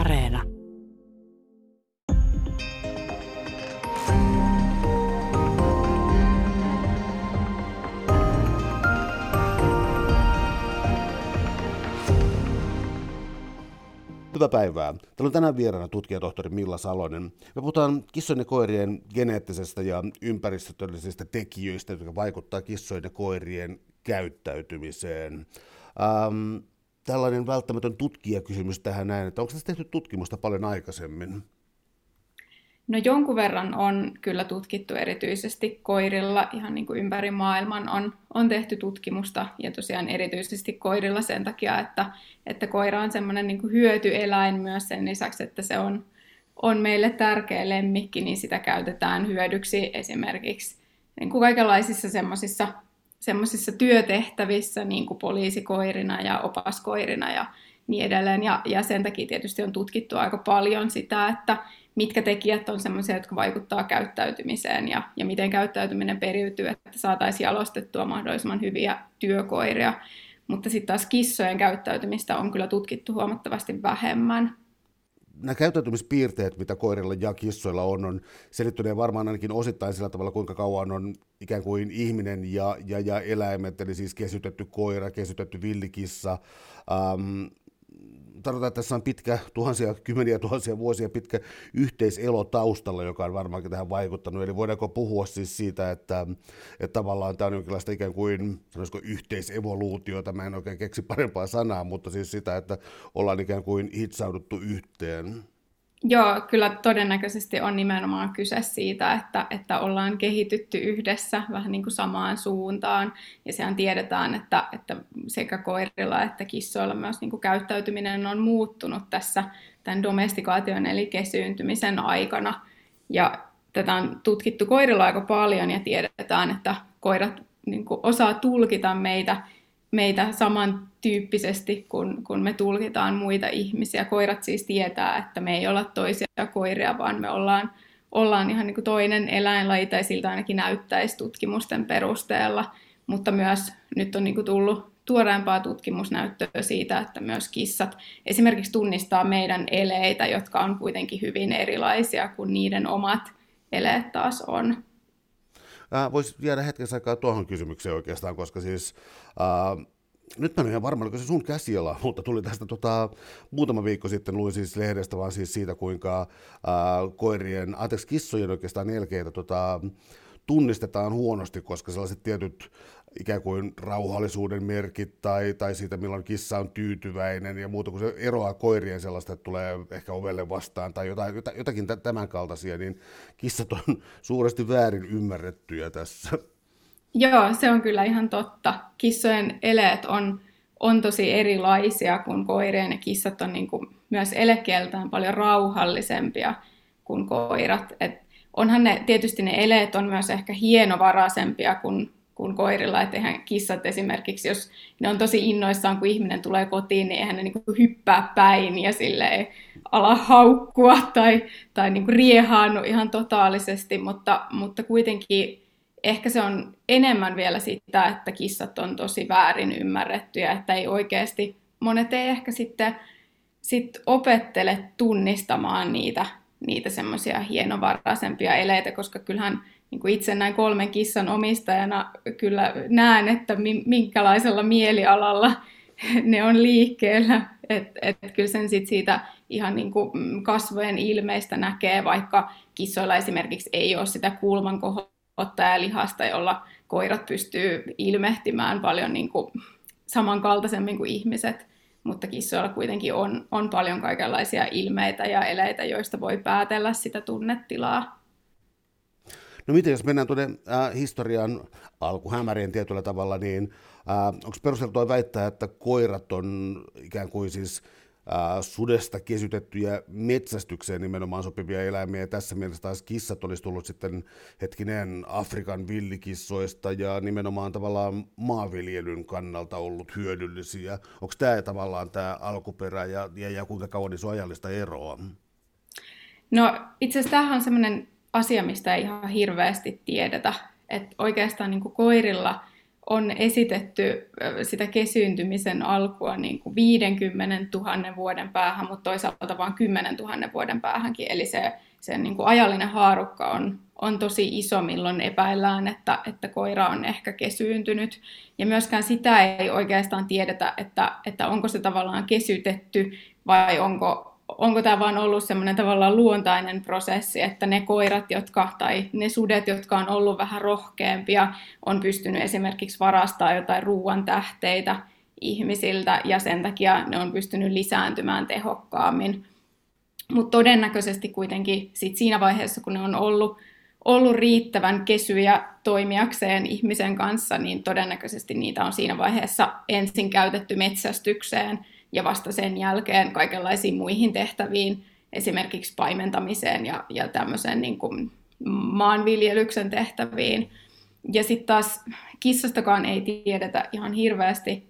Areena. Hyvää päivää. Täällä on tänään vieraana tutkijatohtori Milla Salonen. Me puhutaan kissojen ja koirien geneettisestä ja ympäristöllisistä tekijöistä, jotka vaikuttavat kissojen ja koirien käyttäytymiseen. Tällainen välttämätön tutkijakysymys tähän näin, että onko tässä tehty tutkimusta paljon aikaisemmin? No jonkun verran on kyllä tutkittu erityisesti koirilla, ihan niin kuin ympäri maailman on tehty tutkimusta ja tosiaan erityisesti koirilla sen takia, että koira on semmoinen niin kuin hyötyeläin myös sen lisäksi, että se on meille tärkeä lemmikki, niin sitä käytetään hyödyksi esimerkiksi niin kuin kaikenlaisissa semmoisissa työtehtävissä, niin kuin poliisikoirina ja opaskoirina ja niin edelleen. Ja sen takia tietysti on tutkittu aika paljon sitä, että mitkä tekijät on semmoisia, jotka vaikuttaa käyttäytymiseen ja miten käyttäytyminen periytyy, että saataisiin jalostettua mahdollisimman hyviä työkoiria. Mutta sitten taas kissojen käyttäytymistä on kyllä tutkittu huomattavasti vähemmän. Nämä käyttäytymispiirteet, mitä koirilla ja kissoilla on selittyneet varmaan ainakin osittain sillä tavalla, kuinka kauan on ikään kuin ihminen ja eläimet, eli siis kesytetty koira, kesytetty villikissa. Tarkoitan, että tässä on pitkä, kymmeniä tuhansia vuosia pitkä yhteiselo taustalla, joka on varmaankin tähän vaikuttanut. Eli voidaanko puhua siis siitä, että tavallaan tämä on jonkinlaista ikään kuin, sanoisiko yhteisevoluutiota, mä en oikein keksi parempaa sanaa, mutta siis sitä, että ollaan ikään kuin hitsauduttu yhteen. Joo, kyllä todennäköisesti on nimenomaan kyse siitä, että ollaan kehitytty yhdessä vähän niin kuin samaan suuntaan. Ja sehän tiedetään, että sekä koirilla että kissoilla myös niin kuin käyttäytyminen on muuttunut tässä tämän domestikaation eli kesyyntymisen aikana. Ja tätä on tutkittu koirilla aika paljon ja tiedetään, että koirat niin kuin osaa tulkita meitä samantyyppisesti, kun me tulkitaan muita ihmisiä. Koirat siis tietää, että me ei olla toisia koiria, vaan me ollaan ihan niin kuin toinen eläinlaji, tai siltä ainakin näyttäisi tutkimusten perusteella. Mutta myös nyt on niin kuin tullut tuoreempaa tutkimusnäyttöä siitä, että myös kissat esimerkiksi tunnistaa meidän eleitä, jotka on kuitenkin hyvin erilaisia kuin niiden omat eleet taas on. Voisi jäädä hetkessä aikaa tuohon kysymykseen oikeastaan, koska siis nyt mä en ole ihan varma, oliko se sun käsiala, mutta tuli tästä muutama viikko sitten, luin siis lehdestä vaan siis siitä, kuinka kissojen oikeastaan elkeitä tunnistetaan huonosti, koska sellaiset tietyt ikään kuin rauhallisuuden merkit tai siitä, milloin kissa on tyytyväinen ja muuta, kun se eroaa koirien sellaista, että tulee ehkä ovelle vastaan tai jotakin tämän kaltaisia, niin kissat on suuresti väärin ymmärrettyjä tässä. Joo, se on kyllä ihan totta. Kissojen eleet on tosi erilaisia kuin koirien ja kissat on niin kuin myös elekieltään paljon rauhallisempia kuin koirat. Et onhan ne, tietysti ne eleet on myös ehkä hienovaraisempia kuin koirilla, että eihän kissat esimerkiksi, jos ne on tosi innoissaan, kun ihminen tulee kotiin, niin eihän ne niin kuin hyppää päin ja silleen ala haukkua tai niin kuin riehaannu ihan totaalisesti, mutta kuitenkin ehkä se on enemmän vielä sitä, että kissat on tosi väärin ymmärrettyjä, että ei oikeasti, monet ei ehkä sitten opettele tunnistamaan niitä semmoisia hienovaraisempia eleitä, koska kyllähän niin kuin itse näin 3 kissan omistajana kyllä näen, että minkälaisella mielialalla ne on liikkeellä. Et kyllä sen sit siitä ihan niin kuin kasvojen ilmeistä näkee, vaikka kissoilla esimerkiksi ei ole sitä kulmankohottajalihasta, jolla koirat pystyy ilmehtimään paljon niin kuin samankaltaisemmin kuin ihmiset. Mutta kissoilla kuitenkin on paljon kaikenlaisia ilmeitä ja eleitä, joista voi päätellä sitä tunnetilaa. No miten, jos mennään tuonne historian alkuhämärien tietyllä tavalla, niin onko perusteltua väittää, että koirat on ikään kuin siis sudesta kesytettyjä metsästykseen nimenomaan sopivia eläimiä, ja tässä mielessä taas kissat olisi tullut sitten hetkinen Afrikan villikissoista ja nimenomaan tavallaan maanviljelyn kannalta ollut hyödyllisiä. Onko tämä tavallaan tämä alkuperä ja kuinka kauan niissä on ajallista eroa? No itse asiassa tämähän on sellainen asia, mistä ei ihan hirveästi tiedetä, että oikeastaan niin kuin koirilla on esitetty sitä kesyyntymisen alkua niin kuin 50 000 vuoden päähän, mutta toisaalta vain 10 000 vuoden päähänkin. Eli se niin kuin ajallinen haarukka on tosi iso, milloin epäillään, että koira on ehkä kesyyntynyt. Ja myöskään sitä ei oikeastaan tiedetä, että onko se tavallaan kesytetty vai onko tämä vaan ollut semmoinen tavallaan luontainen prosessi, että ne koirat, tai ne sudet, jotka on ollut vähän rohkeampia, on pystynyt esimerkiksi varastamaan jotain ruoan tähteitä ihmisiltä ja sen takia ne on pystynyt lisääntymään tehokkaammin. Mutta todennäköisesti kuitenkin sit siinä vaiheessa, kun ne on ollut riittävän kesyjä toimijakseen ihmisen kanssa, niin todennäköisesti niitä on siinä vaiheessa ensin käytetty metsästykseen ja vasta sen jälkeen kaikenlaisiin muihin tehtäviin, esimerkiksi paimentamiseen ja tämmöiseen niin kuin maanviljelyksen tehtäviin. Ja sitten taas kissastakaan ei tiedetä ihan hirveästi,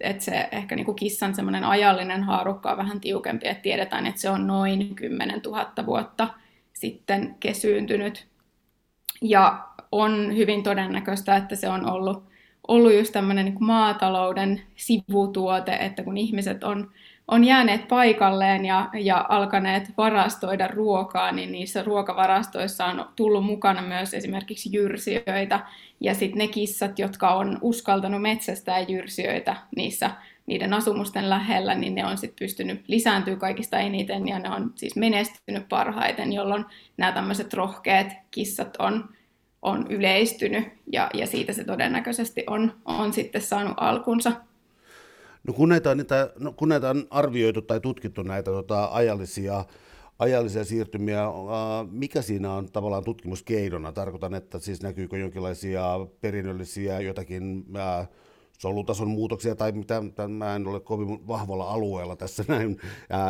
että se ehkä niin kuin kissan semmoinen ajallinen haarukka on vähän tiukempi, että tiedetään, että se on noin 10 000 vuotta sitten kesyyntynyt. Ja on hyvin todennäköistä, että se on ollut just tämmöinen niin kuin maatalouden sivutuote, että kun ihmiset on jääneet paikalleen ja alkaneet varastoida ruokaa, niin niissä ruokavarastoissa on tullut mukana myös esimerkiksi jyrsijöitä. Ja sitten ne kissat, jotka on uskaltanut metsästää jyrsijöitä niiden asumusten lähellä, niin ne on sitten pystynyt lisääntymään kaikista eniten ja ne on siis menestynyt parhaiten, jolloin nämä tämmöiset rohkeat kissat on yleistynyt ja siitä se todennäköisesti on sitten saanut alkunsa. No kun näitä on arvioitu tai tutkittu näitä ajallisia siirtymiä, mikä siinä on tavallaan tutkimuskeinona? Tarkoitan, että siis näkyykö jonkinlaisia perinnöllisiä jotakin solutason muutoksia tai mitä, mä en ole kovin vahvalla alueella tässä näin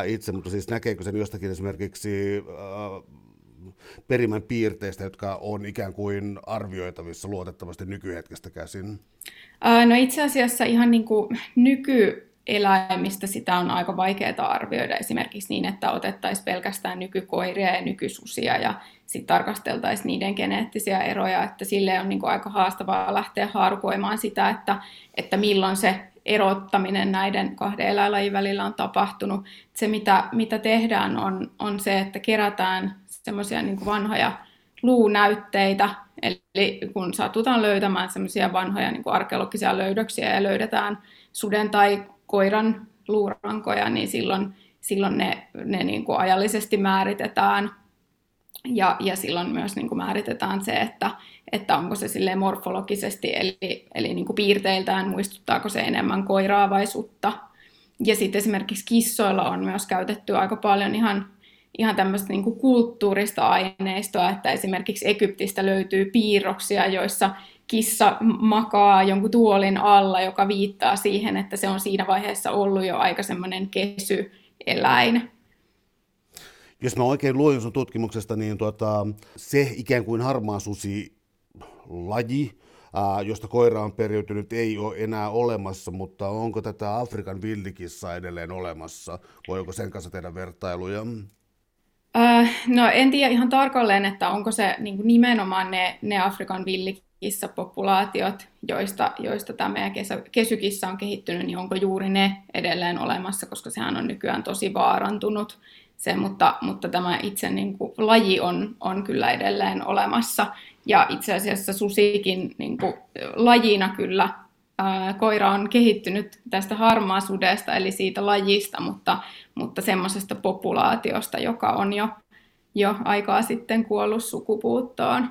itse, mutta siis näkeekö sen jostakin esimerkiksi perimän piirteistä, jotka on ikään kuin arvioitavissa luotettavasti nykyhetkestä käsin? No itse asiassa ihan niin kuin nykyeläimistä sitä on aika vaikeaa arvioida esimerkiksi niin, että otettaisiin pelkästään nykykoiria ja nykysusia ja sitten tarkasteltaisiin niiden geneettisiä eroja, että silleen on niin kuin aika haastavaa lähteä haarukoimaan sitä, että milloin se erottaminen näiden kahden eläinlajin välillä on tapahtunut. Se mitä tehdään on se, että kerätään semmoisia niin kuin vanhoja luunäytteitä, eli kun satutaan löytämään semmoisia vanhoja niin kuin arkeologisia löydöksiä ja löydetään suden tai koiran luurankoja, niin silloin ne niin kuin ajallisesti määritetään ja silloin myös niin kuin määritetään se, että onko se silleen morfologisesti, eli niin kuin piirteiltään muistuttaako se enemmän koiraa vai sutta. Ja sitten esimerkiksi kissoilla on myös käytetty aika paljon ihan tämmöistä niin kuin kulttuurista aineistoa, että esimerkiksi Egyptistä löytyy piirroksia, joissa kissa makaa jonkun tuolin alla, joka viittaa siihen, että se on siinä vaiheessa ollut jo aika semmoinen kesyeläin. Jos mä oikein luin sun tutkimuksesta, niin se ikään kuin harmaasusi-laji, josta koira on periytynyt, ei ole enää olemassa, mutta onko tätä Afrikan villikissaa edelleen olemassa? Voiko sen kanssa tehdä vertailuja? No en tiedä ihan tarkalleen, että onko se niin kuin nimenomaan ne Afrikan villikissapopulaatiot, joista tämä meidän kesykissa on kehittynyt, niin onko juuri ne edelleen olemassa, koska sehän on nykyään tosi vaarantunut. Mutta tämä itse niin kuin laji on kyllä edelleen olemassa. Ja itse asiassa susikin niin kuin lajina kyllä koira on kehittynyt tästä harmaasudesta, eli siitä lajista, mutta semmoisesta populaatiosta, joka on jo aikaa sitten kuollut sukupuuttoon.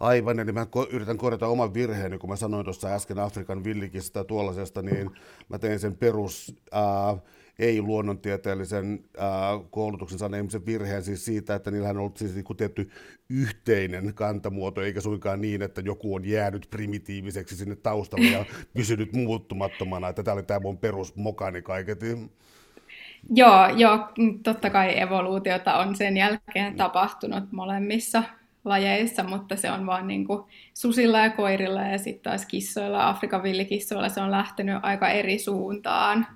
Aivan, eli mä yritän korjata oman virheeni, kun mä sanoin tuossa äsken Afrikan villikistä tuollaisesta, niin mä tein sen perus ei-luonnontieteellisen koulutuksen saaneen ihmisen virheen siis siitä, että niillähän on ollut siis tietty yhteinen kantamuoto, eikä suinkaan niin, että joku on jäänyt primitiiviseksi sinne taustalle ja pysynyt muuttumattomana, että tämä oli tämä mun perusmokani kaiketi. Joo, totta kai evoluutiota on sen jälkeen tapahtunut molemmissa lajeissa, mutta se on vaan niin kuin susilla ja koirilla ja sitten taas kissoilla, Afrikan villikissoilla se on lähtenyt aika eri suuntaan.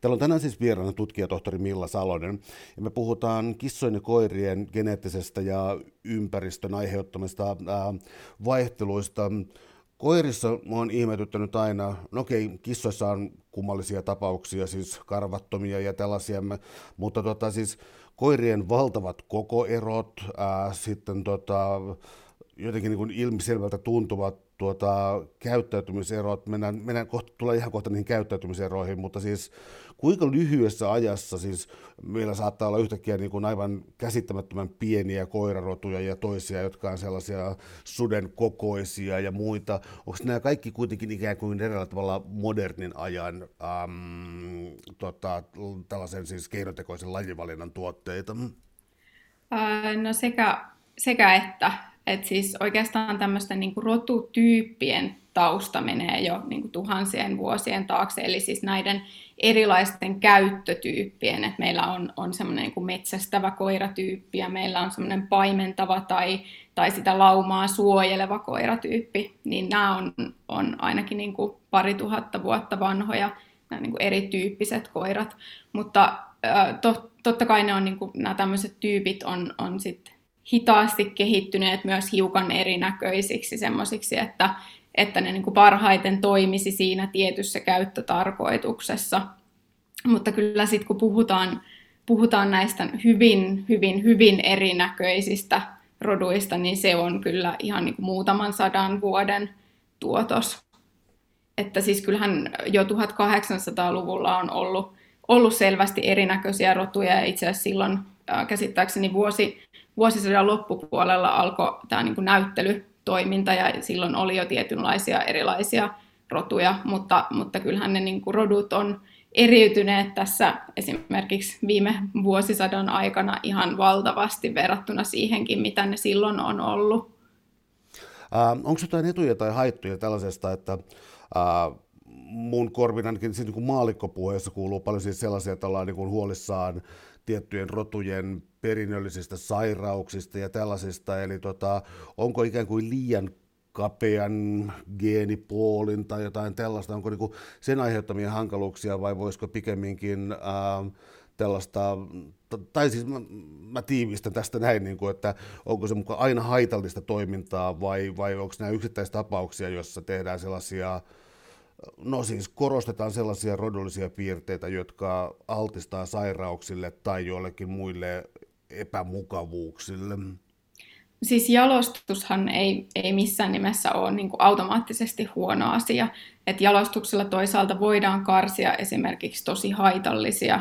Täällä on tänään siis vieraana tutkijatohtori Milla Salonen, ja me puhutaan kissojen ja koirien geneettisestä ja ympäristön aiheuttamista vaihteluista. Koirissa mä oon ihmetyttänyt aina, no okei, kissoissa on kummallisia tapauksia, siis karvattomia ja tällaisia, mutta siis koirien valtavat kokoerot, sitten jotenkin niin kuin ilmiselvältä tuntuvat käyttäytymiserot, mennään tulee ihan kohta niihin käyttäytymiseroihin, mutta siis kuinka lyhyessä ajassa siis meillä saattaa olla yhtäkkiä niin kuin aivan käsittämättömän pieniä koirarotuja ja toisia, jotka on sellaisia suden kokoisia ja muita. Onko nämä kaikki kuitenkin ikään kuin eräällä tavalla modernin ajan tällaisen siis keinotekoisen lajivalinnan tuotteita? No sekä että. Et siis oikeastaan tämmöisten niinku rotutyyppien tausta menee jo niinku tuhansien vuosien taakse, eli siis näiden erilaisten käyttötyyppien, että meillä on semmoinen niinku metsästävä koiratyyppi ja meillä on semmoinen paimentava tai sitä laumaa suojeleva koiratyyppi, niin nämä on ainakin niinku 2000 vuotta vanhoja, nämä niinku erityyppiset koirat, mutta totta kai ne on niinku, nämä tämmöiset tyypit on sitten hitaasti kehittyneet myös hiukan erinäköisiksi semmoisiksi, että ne niin kuin parhaiten toimisi siinä tietyssä käyttötarkoituksessa. Mutta kyllä sitten kun puhutaan näistä hyvin, hyvin, hyvin erinäköisistä roduista, niin se on kyllä ihan niin kuin muutaman sadan vuoden tuotos. Että siis kyllähän jo 1800-luvulla on ollut selvästi erinäköisiä rotuja ja itse asiassa silloin käsittääkseni vuosisadan loppupuolella alkoi tämä niin kuin näyttelytoiminta ja silloin oli jo tietynlaisia erilaisia rotuja, mutta kyllähän ne niin kuin rodut on eriytyneet tässä esimerkiksi viime vuosisadan aikana ihan valtavasti verrattuna siihenkin, mitä ne silloin on ollut. Onko jotain etuja tai haittoja tällaisesta, että mun korvin ainakin siinä niin kuin maallikkopuheessa kuuluu paljon siis sellaisia, että ollaan niin kuin huolissaan tiettyjen rotujen perinnöllisistä sairauksista ja tällaisista, eli onko ikään kuin liian kapean geenipoolin tai jotain tällaista, onko niinku sen aiheuttamia hankaluuksia vai voisiko pikemminkin tällaista, tai siis mä tiivistän tästä näin, niin kuin, että onko se mukaan aina haitallista toimintaa vai onko nämä yksittäistapauksia, joissa tehdään sellaisia, no siis korostetaan sellaisia rodullisia piirteitä, jotka altistaa sairauksille tai joillekin muille epämukavuuksille. Siis jalostushan ei missään nimessä ole niin kuin automaattisesti huono asia. Et jalostuksella toisaalta voidaan karsia esimerkiksi tosi haitallisia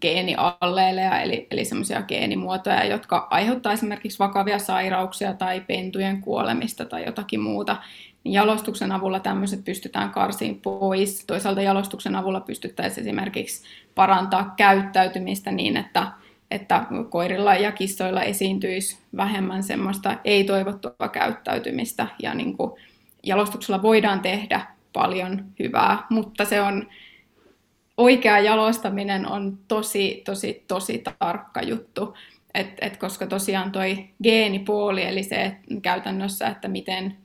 geenialleeleja, eli semmoisia geenimuotoja, jotka aiheuttaa esimerkiksi vakavia sairauksia tai pentujen kuolemista tai jotakin muuta. Jalostuksen avulla tämmöiset pystytään karsiin pois. Toisaalta jalostuksen avulla pystyttäisiin esimerkiksi parantaa käyttäytymistä niin, että koirilla ja kissoilla esiintyisi vähemmän semmoista ei-toivottua käyttäytymistä. Ja niin kuin jalostuksella voidaan tehdä paljon hyvää, mutta se on oikea jalostaminen on tosi, tosi, tosi tarkka juttu. Koska tosiaan toi geenipooli, eli se käytännössä, että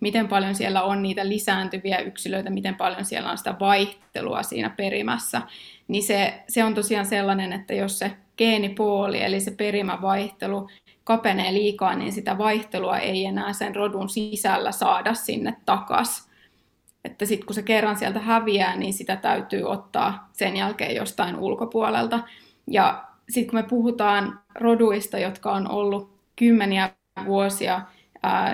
miten paljon siellä on niitä lisääntyviä yksilöitä, miten paljon siellä on sitä vaihtelua siinä perimässä, niin se on tosiaan sellainen, että jos se geenipooli, eli se perimävaihtelu kapenee liikaa, niin sitä vaihtelua ei enää sen rodun sisällä saada sinne takaisin. Että sitten kun se kerran sieltä häviää, niin sitä täytyy ottaa sen jälkeen jostain ulkopuolelta. Ja sitten kun me puhutaan roduista, jotka on ollut kymmeniä vuosia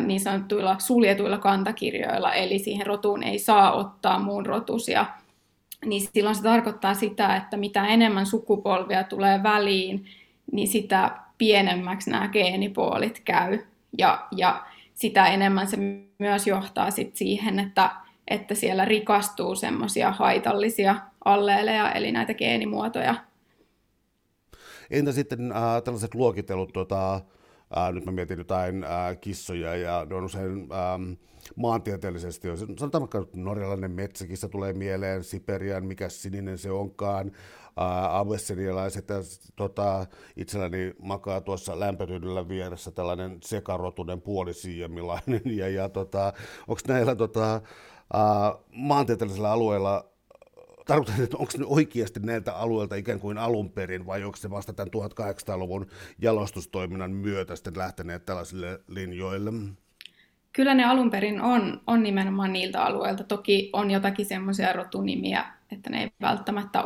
niin sanottuilla suljetuilla kantakirjoilla, eli siihen rotuun ei saa ottaa muun rotusia, niin silloin se tarkoittaa sitä, että mitä enemmän sukupolvia tulee väliin, niin sitä pienemmäksi nämä geenipoolit käy. Ja sitä enemmän se myös johtaa sit siihen, että siellä rikastuu semmoisia haitallisia alleeleja, eli näitä geenimuotoja. Entä sitten tällaiset luokitellut, nyt mä mietin jotain kissoja, ja ne on usein maantieteellisesti, sanotaan vaikka norjalainen metsäkissa tulee mieleen, Siperian, mikä sininen se onkaan, abessinialaiset, ja itselläni makaa tuossa lämpötyydellä vieressä tällainen sekarotunen puolisiemilainen, ja onko näillä maantieteellisellä alueella, tarkoitan, että onko ne oikeasti näiltä alueilta ikään kuin alun perin vai onko se vasta tämän 1800-luvun jalostustoiminnan myötä sitten lähteneet tällaisille linjoille? Kyllä ne alun perin on nimenomaan niiltä alueilta. Toki on jotakin semmoisia rotunimiä, että ne ei välttämättä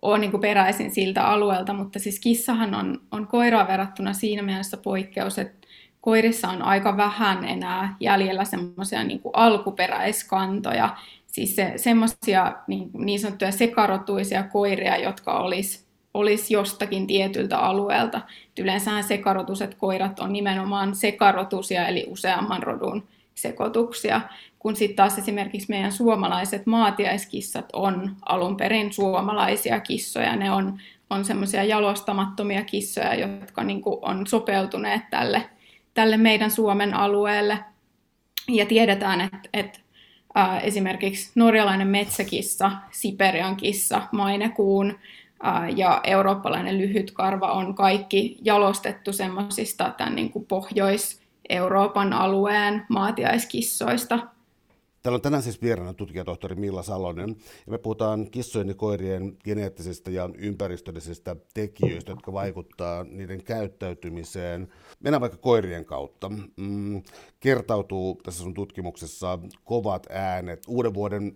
ole niin kuin peräisin siltä alueelta, mutta siis kissahan on koiraan verrattuna siinä mielessä poikkeus, että koirissa on aika vähän enää jäljellä semmoisia niin kuin alkuperäiskantoja, siis semmoisia niin sanottuja sekarotuisia koiria, jotka olisi jostakin tietyltä alueelta. Yleensähän sekarotuiset koirat on nimenomaan sekarotuisia, eli useamman rodun sekoituksia, kun sitten taas esimerkiksi meidän suomalaiset maatiaiskissat on alun perin suomalaisia kissoja. Ne on semmoisia jalostamattomia kissoja, jotka niinku on sopeutuneet tälle meidän Suomen alueelle. Ja tiedetään, että esimerkiksi norjalainen metsäkissa, Siperian kissa, mainekuun ja eurooppalainen lyhytkarva on kaikki jalostettu semmoisista tämän niin kuin Pohjois-Euroopan alueen maatiaiskissoista. Täällä on tänään siis vieraana tutkijatohtori Milla Salonen. Ja me puhutaan kissojen ja koirien geneettisistä ja ympäristöllisistä tekijöistä, jotka vaikuttaa niiden käyttäytymiseen. Mennään vaikka koirien kautta. Kertautuu tässä sun tutkimuksessa kovat äänet uuden vuoden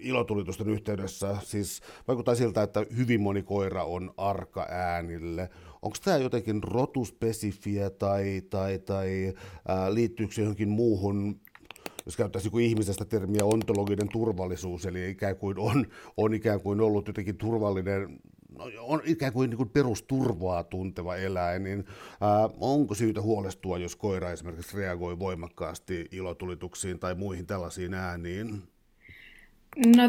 ilotulitusten yhteydessä. Siis vaikuttaa siltä, että hyvin moni koira on arka äänille. Onko tämä jotenkin rotuspesifiä tai liittyykö se johonkin muuhun? Jos käyttäisiin kuin ihmisestä termiä ontologinen turvallisuus, eli ikään kuin on ikään kuin ollut jotenkin turvallinen, on ikään kuin, perusturvaa tunteva eläin, niin onko syytä huolestua, jos koira esimerkiksi reagoi voimakkaasti ilotulituksiin tai muihin tällaisiin ääniin? No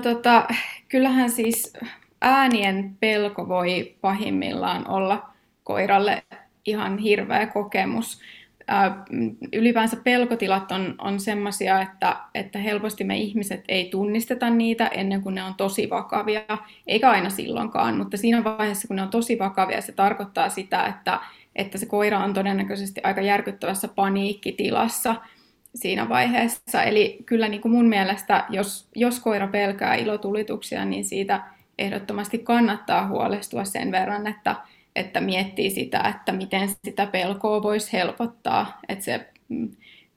kyllähän siis äänien pelko voi pahimmillaan olla koiralle ihan hirveä kokemus. Ylipäänsä pelkotilat on semmoisia, että helposti me ihmiset ei tunnisteta niitä ennen kuin ne on tosi vakavia, eikä aina silloinkaan, mutta siinä vaiheessa, kun ne on tosi vakavia, se tarkoittaa sitä, että se koira on todennäköisesti aika järkyttävässä paniikkitilassa siinä vaiheessa. Eli kyllä niin kuin mun mielestä, jos koira pelkää ilotulituksia, niin siitä ehdottomasti kannattaa huolestua sen verran, että miettii sitä, että miten sitä pelkoa voisi helpottaa. Että se,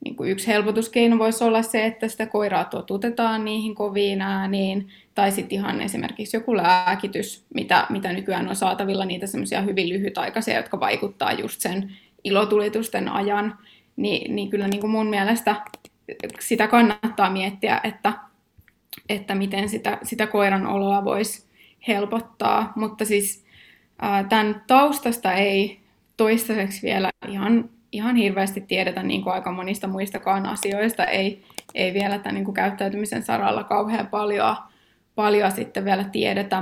niin kuin yksi helpotuskeino voisi olla se, että sitä koiraa totutetaan niihin koviin ääniin, tai sitten ihan esimerkiksi joku lääkitys, mitä nykyään on saatavilla, niitä semmoisia hyvin lyhytaikaisia, jotka vaikuttaa just sen ilotulitusten ajan. Niin kyllä niin kuin mun mielestä sitä kannattaa miettiä, että miten sitä koiran oloa voisi helpottaa, mutta siis tämän taustasta ei toistaiseksi vielä ihan hirveästi tiedetä, niin kuin aika monista muistakaan asioista. Ei vielä tämän niin kuin käyttäytymisen saralla kauhean paljon sitten vielä tiedetä,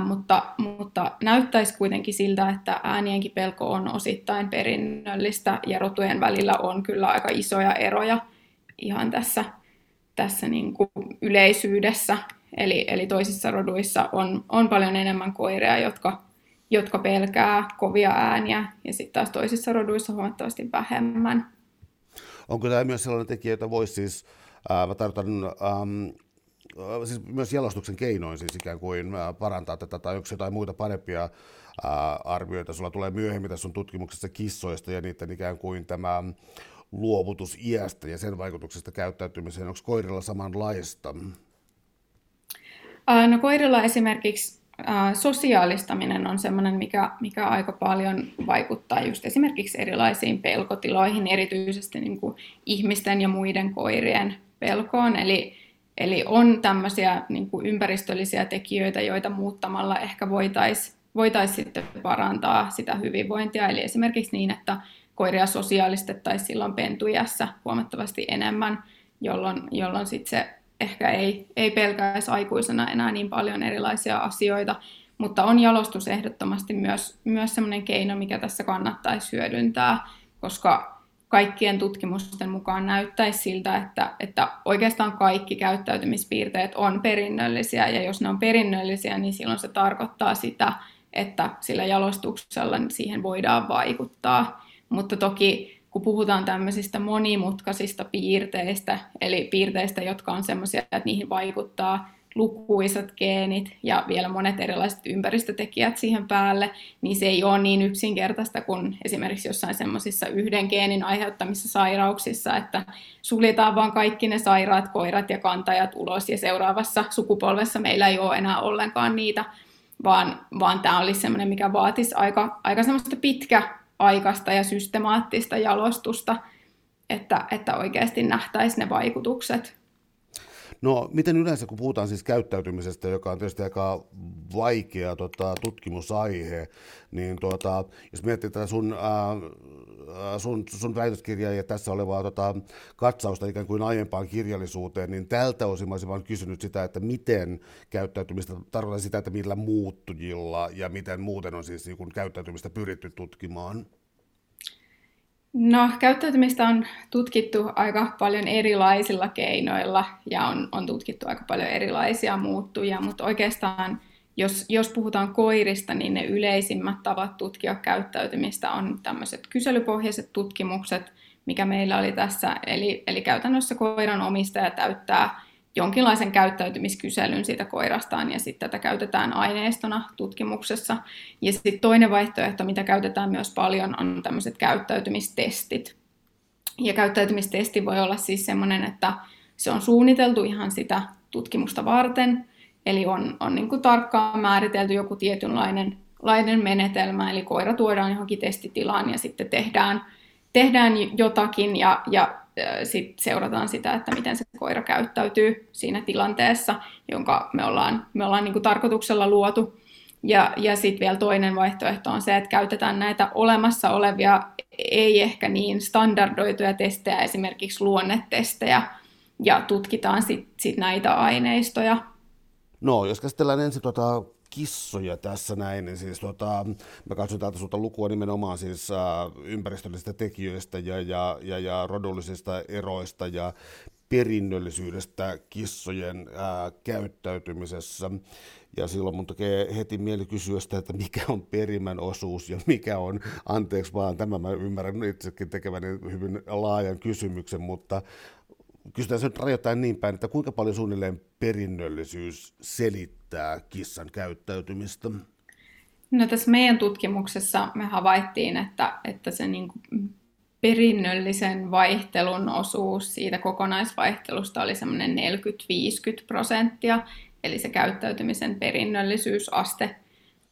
mutta näyttäisi kuitenkin siltä, että äänienkin pelko on osittain perinnöllistä ja rotujen välillä on kyllä aika isoja eroja ihan tässä niin kuin yleisyydessä. Eli toisissa roduissa on paljon enemmän koiria, jotka pelkää kovia ääniä, ja sitten taas toisissa roduissa huomattavasti vähemmän. Onko tämä myös sellainen tekijä, jota voisi siis, siis myös jalostuksen keinoin siis ikään kuin parantaa tätä, tai onko jotain muita parempia arvioita? Sulla tulee myöhemmin tässä sun tutkimuksessa kissoista ja niiden ikään kuin tämä luovutus iästä ja sen vaikutuksesta käyttäytymiseen. Onko koirilla samanlaista? No koirilla esimerkiksi sosiaalistaminen on sellainen, mikä aika paljon vaikuttaa just esimerkiksi erilaisiin pelkotiloihin, erityisesti niin kuin ihmisten ja muiden koirien pelkoon. Eli on tämmöisiä niin kuin ympäristöllisiä tekijöitä, joita muuttamalla ehkä voitaisiin sitten parantaa sitä hyvinvointia. Eli esimerkiksi niin, että koiria sosiaalistettaisiin silloin pentuiässä huomattavasti enemmän, jolloin sitten se ehkä ei pelkäisi aikuisena enää niin paljon erilaisia asioita, mutta on jalostus ehdottomasti myös sellainen keino, mikä tässä kannattaisi hyödyntää, koska kaikkien tutkimusten mukaan näyttäisi siltä, että oikeastaan kaikki käyttäytymispiirteet on perinnöllisiä, ja jos ne on perinnöllisiä, niin silloin se tarkoittaa sitä, että sillä jalostuksella siihen voidaan vaikuttaa, mutta toki kun puhutaan tämmöisistä monimutkaisista piirteistä, eli piirteistä, jotka on semmoisia, että niihin vaikuttaa lukuisat geenit ja vielä monet erilaiset ympäristötekijät siihen päälle, niin se ei ole niin yksinkertaista kuin esimerkiksi jossain semmoisissa yhden geenin aiheuttamissa sairauksissa, että suljetaan vaan kaikki ne sairaat koirat ja kantajat ulos ja seuraavassa sukupolvessa meillä ei ole enää ollenkaan niitä, vaan tämä olisi semmoinen, mikä vaatisi aika semmoista pitkäaikaista ja systemaattista jalostusta, että oikeasti nähtäisiin ne vaikutukset. No, miten yleensä, kun puhutaan siis käyttäytymisestä, joka on tietysti aika vaikea tutkimusaihe, niin jos mietitään sun väitöskirjaa ja tässä olevaa katsausta ikään kuin aiempaan kirjallisuuteen, niin tältä osin mä olisin vaan kysynyt sitä, että miten käyttäytymistä, tarkoitan sitä, että millä muuttujilla ja miten muuten on siis niin kuin käyttäytymistä pyritty tutkimaan? No, käyttäytymistä on tutkittu aika paljon erilaisilla keinoilla ja on tutkittu aika paljon erilaisia muuttujia, mutta oikeastaan jos puhutaan koirista, niin ne yleisimmät tavat tutkia käyttäytymistä on tämmöiset kyselypohjaiset tutkimukset, mikä meillä oli tässä, eli käytännössä koiran omistaja täyttää jonkinlaisen käyttäytymiskyselyn siitä koirastaan, ja sitten tätä käytetään aineistona tutkimuksessa. Ja sitten toinen vaihtoehto, mitä käytetään myös paljon, on tämmöiset käyttäytymistestit. Ja käyttäytymistesti voi olla siis semmoinen, että se on suunniteltu ihan sitä tutkimusta varten, eli on niin kuin tarkkaan määritelty joku tietynlainen menetelmä, eli koira tuodaan johonkin testitilaan ja sitten tehdään jotakin ja sitten seurataan sitä, että miten se koira käyttäytyy siinä tilanteessa, jonka me ollaan niin kuin tarkoituksella luotu. Ja sitten vielä toinen vaihtoehto on se, että käytetään näitä olemassa olevia, ei ehkä niin standardoituja testejä, esimerkiksi luonnetestejä, ja tutkitaan sit näitä aineistoja. No, jos käsitellään ensin kissoja tässä näin, niin siis mä katson täältä sulta lukua nimenomaan siis ympäristöllisistä tekijöistä ja rodullisista eroista ja perinnöllisyydestä kissojen käyttäytymisessä. Ja silloin mun tekee heti mieli kysyä sitä, että mikä on perimän osuus ja mikä on, anteeksi vaan, tämä mä ymmärrän itsekin tekeväni hyvin laajan kysymyksen, mutta kysytään se nyt rajoittain niin päin, että kuinka paljon suunnilleen perinnöllisyys selittää kissan käyttäytymistä? No, tässä meidän tutkimuksessa me havaittiin, että se niin kuin perinnöllisen vaihtelun osuus siitä kokonaisvaihtelusta oli semmoinen 40-50%, eli se käyttäytymisen perinnöllisyysaste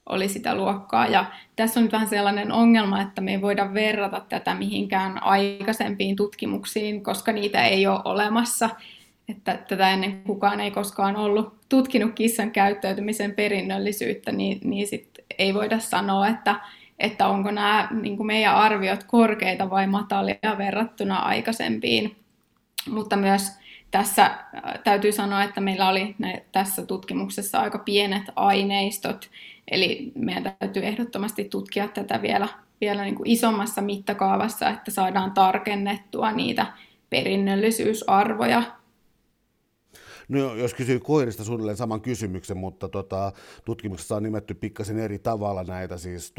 oli sitä luokkaa. Ja tässä on nyt vähän sellainen ongelma, että me ei voida verrata tätä mihinkään aikaisempiin tutkimuksiin, koska niitä ei ole olemassa. Että tätä ennen kukaan ei koskaan ollut tutkinut kissan käyttäytymisen perinnöllisyyttä, niin sit ei voida sanoa, että onko nämä niin kuin meidän arviot korkeita vai matalia verrattuna aikaisempiin. Mutta myös tässä täytyy sanoa, että meillä oli tässä tutkimuksessa aika pienet aineistot, eli meidän täytyy ehdottomasti tutkia tätä vielä niin kuin isommassa mittakaavassa, että saadaan tarkennettua niitä perinnöllisyysarvoja. No, jos kysyy koirista suunnilleen saman kysymyksen, mutta tutkimuksessa on nimetty pikkasen eri tavalla näitä siis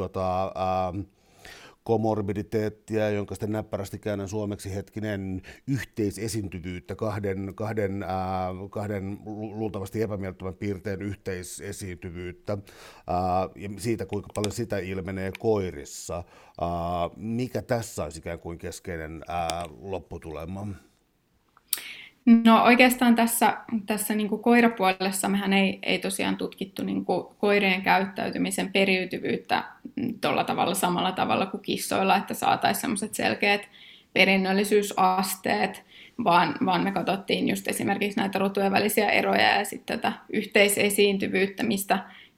komorbiditeettiä, jonka sitten näppärästi käännän suomeksi hetkinen, yhteisesiintyvyyttä, kahden luultavasti epämiellyttävän piirteen yhteisesiintyvyyttä ja siitä, kuinka paljon sitä ilmenee koirissa. Mikä tässä olisi ikään kuin keskeinen lopputulema? No, oikeastaan tässä niin kuin koirapuolessa mehän ei tosiaan tutkittu niin kuin koirien käyttäytymisen periytyvyyttä tuolla tavalla samalla tavalla kuin kissoilla, että saataisiin sellaiset selkeät perinnöllisyysasteet, vaan me katsottiin just esimerkiksi näitä rotujen välisiä eroja ja sitten tätä yhteisesiintyvyyttä,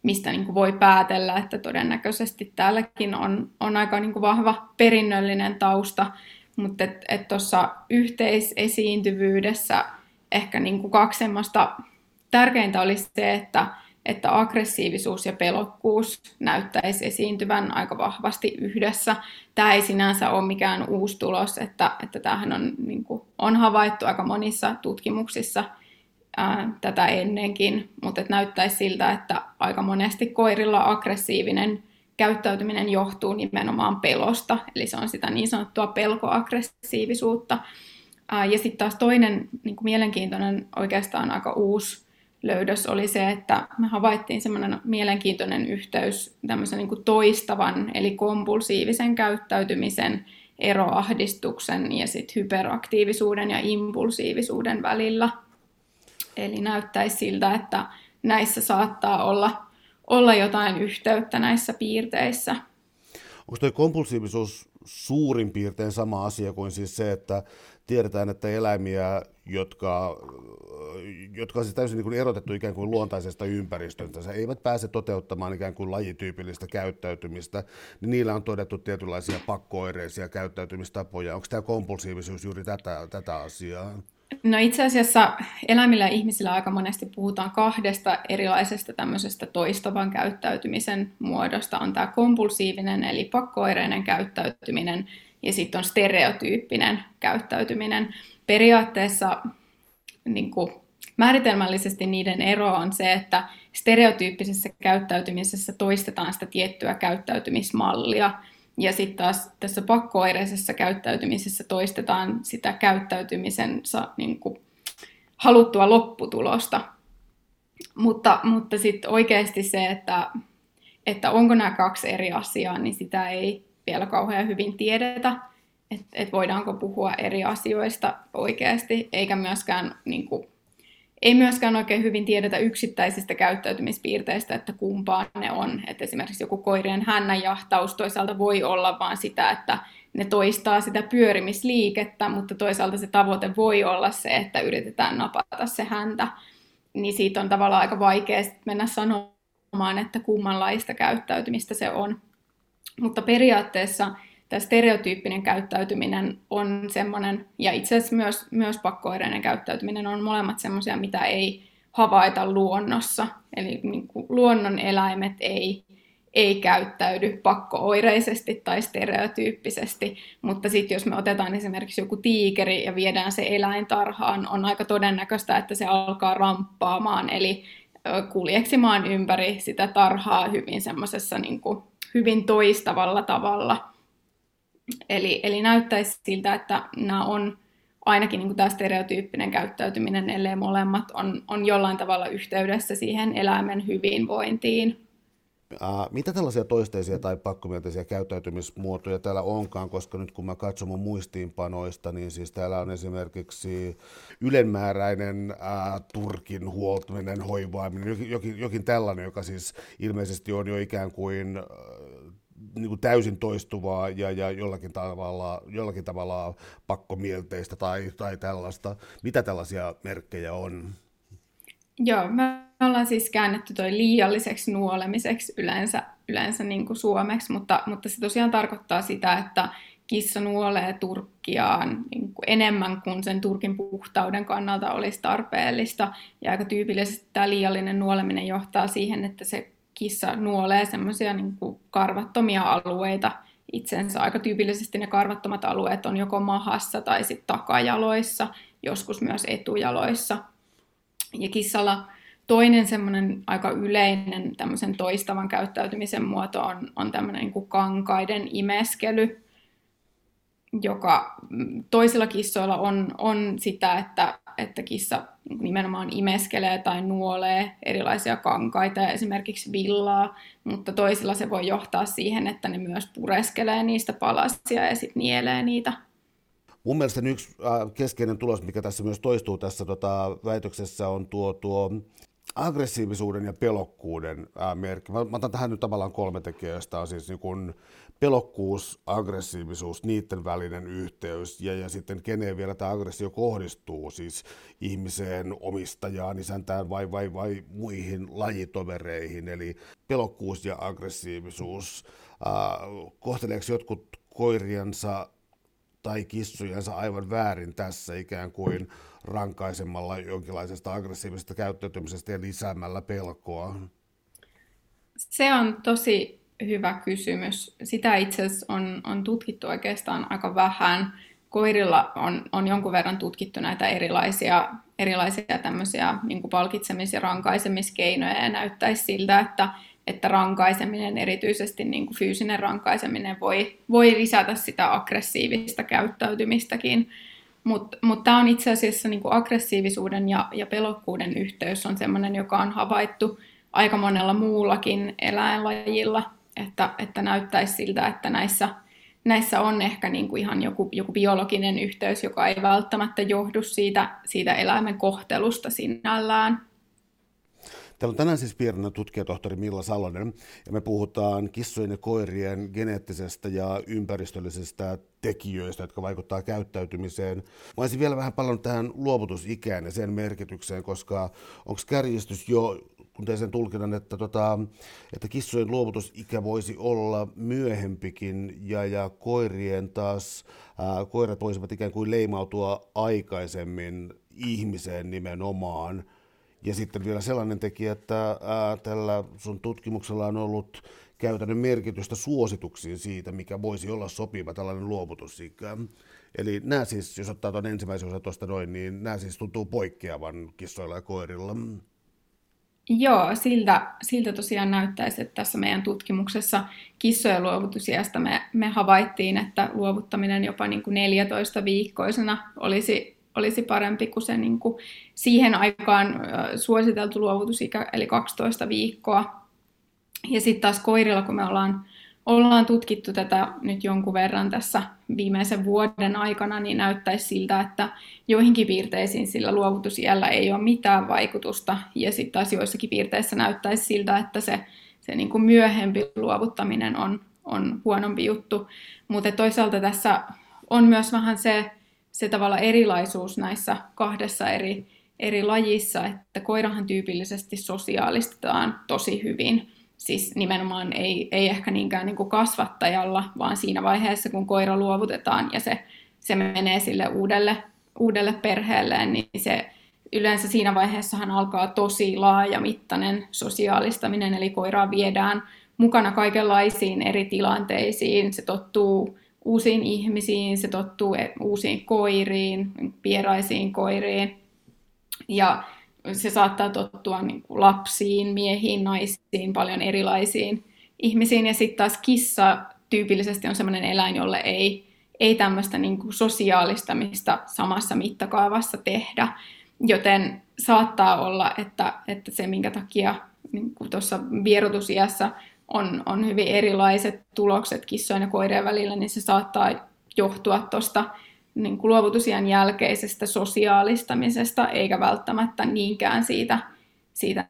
mistä niin kuin voi päätellä, että todennäköisesti täälläkin on aika niin kuin vahva perinnöllinen tausta. Mutta tuossa yhteisesiintyvyydessä ehkä niinku kaksi semmoista tärkeintä olisi se, että aggressiivisuus ja pelokkuus näyttäisi esiintyvän aika vahvasti yhdessä. Tämä ei sinänsä ole mikään uusi tulos, että tämähän on, niinku, on havaittu aika monissa tutkimuksissa tätä ennenkin, mutta näyttäisi siltä, että aika monesti koirilla aggressiivinen käyttäytyminen johtuu nimenomaan pelosta, eli se on sitä niin sanottua pelkoaggressiivisuutta. Ja sitten taas toinen niin kuin mielenkiintoinen, oikeastaan aika uusi löydös oli se, että me havaittiin semmoinen mielenkiintoinen yhteys tämmöisen niin kuin toistavan eli kompulsiivisen käyttäytymisen, eroahdistuksen ja sit hyperaktiivisuuden ja impulsiivisuuden välillä. Eli näyttäisi siltä, että näissä saattaa olla jotain yhteyttä näissä piirteissä. Onko tuo kompulsiivisuus suurin piirtein sama asia kuin siis se, että tiedetään, että eläimiä, jotka on siis täysin niin kuin erotettu ikään kuin luontaisesta ympäristöstä, eivät pääse toteuttamaan ikään kuin lajityypillistä käyttäytymistä, niin niillä on todettu tietynlaisia pakko-oireisia käyttäytymistapoja. Onko tämä kompulsiivisuus juuri tätä asiaa? No itse asiassa eläimillä ja ihmisillä aika monesti puhutaan kahdesta erilaisesta tämmöisestä toistavan käyttäytymisen muodosta. On tämä kompulsiivinen eli pakko-oireinen käyttäytyminen ja sitten on stereotyyppinen käyttäytyminen. Periaatteessa niin kuin määritelmällisesti niiden ero on se, että stereotyyppisessä käyttäytymisessä toistetaan sitä tiettyä käyttäytymismallia. Ja sitten taas tässä pakko-oireisessa käyttäytymisessä toistetaan sitä käyttäytymisen niin kuin haluttua lopputulosta. Mutta sitten oikeasti se, että onko nämä kaksi eri asiaa, niin sitä ei vielä kauhean hyvin tiedetä, että voidaanko puhua eri asioista oikeasti, eikä myöskään, niin kuin, ei myöskään oikein hyvin tiedetä yksittäisistä käyttäytymispiirteistä, että kumpaa ne on. Että esimerkiksi joku koirien hännänjahtaus toisaalta voi olla vaan sitä, että ne toistaa sitä pyörimisliikettä, mutta toisaalta se tavoite voi olla se, että yritetään napata se häntä. Niin siitä on tavallaan aika vaikea mennä sanomaan, että kummanlaista käyttäytymistä se on. Mutta periaatteessa tämä stereotyyppinen käyttäytyminen on semmoinen, ja itse asiassa myös pakko-oireinen käyttäytyminen on molemmat semmoisia, mitä ei havaita luonnossa. Eli niin kuin luonnon eläimet ei käyttäydy pakko-oireisesti tai stereotyyppisesti, mutta sitten jos me otetaan esimerkiksi joku tiikeri ja viedään se eläintarhaan, on aika todennäköistä, että se alkaa ramppaamaan, eli kuljeksimaan ympäri sitä tarhaa hyvin semmoisessa niin kuin hyvin toistavalla tavalla. Eli näyttäisi siltä, että nämä on ainakin niin kuin tämä stereotyyppinen käyttäytyminen, ellei molemmat on jollain tavalla yhteydessä siihen eläimen hyvinvointiin. Mitä tällaisia toisteisia tai pakkomielteisiä käyttäytymismuotoja täällä onkaan, koska nyt kun mä katson mun muistiinpanoista, niin siis täällä on esimerkiksi ylenmääräinen turkin huoltaminen, hoivaaminen, jokin tällainen, joka siis ilmeisesti on jo ikään kuin niin kuin täysin toistuvaa ja jollakin tavalla pakkomielteistä tai tällaista. Mitä tällaisia merkkejä on? Joo, me ollaan siis käännetty toi liialliseksi nuolemiseksi yleensä niin kuin suomeksi, mutta se tosiaan tarkoittaa sitä, että kissa nuolee turkkiaan niin kuin enemmän kuin sen turkin puhtauden kannalta olisi tarpeellista. Ja aika tyypillisesti tämä liiallinen nuoleminen johtaa siihen, että se kissa nuolee semmoisia niin kuin karvattomia alueita itsensä. Aika tyypillisesti ne karvattomat alueet on joko mahassa tai sitten takajaloissa, joskus myös etujaloissa. Ja kissalla toinen semmoinen aika yleinen tämmöisen toistavan käyttäytymisen muoto on tämmöinen niin kuin kankaiden imeskely, joka toisilla kissoilla on sitä, että kissa nimenomaan imeskelee tai nuolee erilaisia kankaita ja esimerkiksi villaa, mutta toisilla se voi johtaa siihen, että ne myös pureskelee niistä palasia ja sitten nielee niitä. Mun mielestäni yksi keskeinen tulos, mikä tässä myös toistuu tässä väitöksessä, on tuo aggressiivisuuden ja pelokkuuden merkki. Mä otan tähän nyt tavallaan kolme tekijää, josta on siis niin kuin pelokkuus, aggressiivisuus, niiden välinen yhteys ja sitten keneen vielä tämä aggressio kohdistuu, siis ihmiseen, omistajaan, isäntään vai muihin lajitovereihin. Eli pelokkuus ja aggressiivisuus. Kohteleeko jotkut koiriansa tai kissojensa aivan väärin tässä ikään kuin rankaisemalla jonkinlaisesta aggressiivisesta käyttäytymisestä ja lisäämällä pelkoa? Se on tosi hyvä kysymys. Sitä itse asiassa on tutkittu oikeastaan aika vähän. Koirilla on jonkun verran tutkittu näitä erilaisia tämmöisiä niin kuin palkitsemis- ja rankaisemiskeinoja ja näyttäisi siltä, että rankaiseminen, erityisesti niin kuin fyysinen rankaiseminen, voi lisätä sitä aggressiivista käyttäytymistäkin. Mutta tämä on itse asiassa niin kuin aggressiivisuuden ja pelokkuuden yhteys on sellainen, joka on havaittu aika monella muullakin eläinlajilla, että näyttäisi siltä, että näissä on ehkä niin kuin ihan joku biologinen yhteys, joka ei välttämättä johdu siitä eläimen kohtelusta sinällään. Täällä on tänään siis vieraana tutkijatohtori Milla Salonen, ja me puhutaan kissojen ja koirien geneettisestä ja ympäristöllisestä tekijöistä, jotka vaikuttaa käyttäytymiseen. Mä olisin vielä vähän palannut tähän luovutusikään ja sen merkitykseen, koska onko kärjistys jo, kun tein sen tulkinnan, että kissojen luovutusikä voisi olla myöhempikin ja koirien taas, koirat voisivat ikään kuin leimautua aikaisemmin ihmiseen nimenomaan. Ja sitten vielä sellainen tekijä, että tällä sun tutkimuksella on ollut käytännön merkitystä suosituksiin siitä, mikä voisi olla sopiva tällainen luovutusikä. Eli nämä siis, jos ottaa tuon ensimmäisen osan tuosta noin, niin nämä siis tuntuu poikkeavan kissoilla ja koirilla. Joo, siltä tosiaan näyttäisi, että tässä meidän tutkimuksessa kissojen luovutusiästä me havaittiin, että luovuttaminen jopa niin kuin 14-viikkoisena olisi parempi kuin se niin kuin siihen aikaan suositeltu luovutusikä, eli 12 viikkoa. Ja sitten taas koirilla, kun me ollaan tutkittu tätä nyt jonkun verran tässä viimeisen vuoden aikana, niin näyttäisi siltä, että joihinkin piirteisiin sillä luovutusiällä ei ole mitään vaikutusta. Ja sitten taas joissakin piirteissä näyttäisi siltä, että se niin kuin myöhempi luovuttaminen on huonompi juttu. Mutta toisaalta tässä on myös vähän se tavallaan erilaisuus näissä kahdessa eri lajissa, että koirahan tyypillisesti sosiaalistetaan tosi hyvin. Siis nimenomaan ei ehkä niinkään niin kuin kasvattajalla, vaan siinä vaiheessa, kun koira luovutetaan ja se menee sille uudelle perheelleen, niin se yleensä siinä vaiheessahan alkaa tosi laajamittainen sosiaalistaminen, eli koiraa viedään mukana kaikenlaisiin eri tilanteisiin, se tottuu uusiin ihmisiin, se tottuu uusiin koiriin, vieraisiin koiriin, ja se saattaa tottua niin kuin lapsiin, miehiin, naisiin, paljon erilaisiin ihmisiin. Ja sitten taas kissa tyypillisesti on sellainen eläin, jolle ei tämmöistä niin kuin sosiaalistamista samassa mittakaavassa tehdä, joten saattaa olla, että se minkä takia niin kuin tuossa vierotusiässä on hyvin erilaiset tulokset kissojen ja koirien välillä, niin se saattaa johtua tuosta niin kuin luovutusiän jälkeisestä sosiaalistamisesta, eikä välttämättä niinkään siitä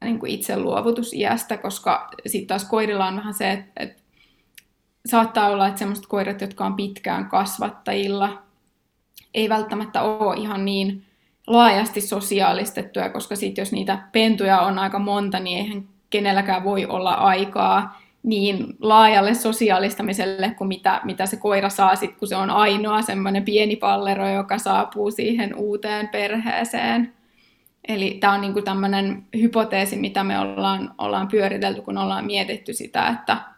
niin kuin itse luovutusiästä, koska sitten taas koirilla on vähän se, että saattaa olla, että sellaiset koirat, jotka on pitkään kasvattajilla, ei välttämättä ole ihan niin laajasti sosiaalistettuja, koska sitten jos niitä pentuja on aika monta, niin eihän kenelläkään voi olla aikaa niin laajalle sosiaalistamiselle kuin mitä se koira saa sitten, kun se on ainoa semmoinen pieni pallero, joka saapuu siihen uuteen perheeseen. Eli tämä on niinku tämmöinen hypoteesi, mitä me ollaan pyöritelty, kun ollaan mietitty sitä,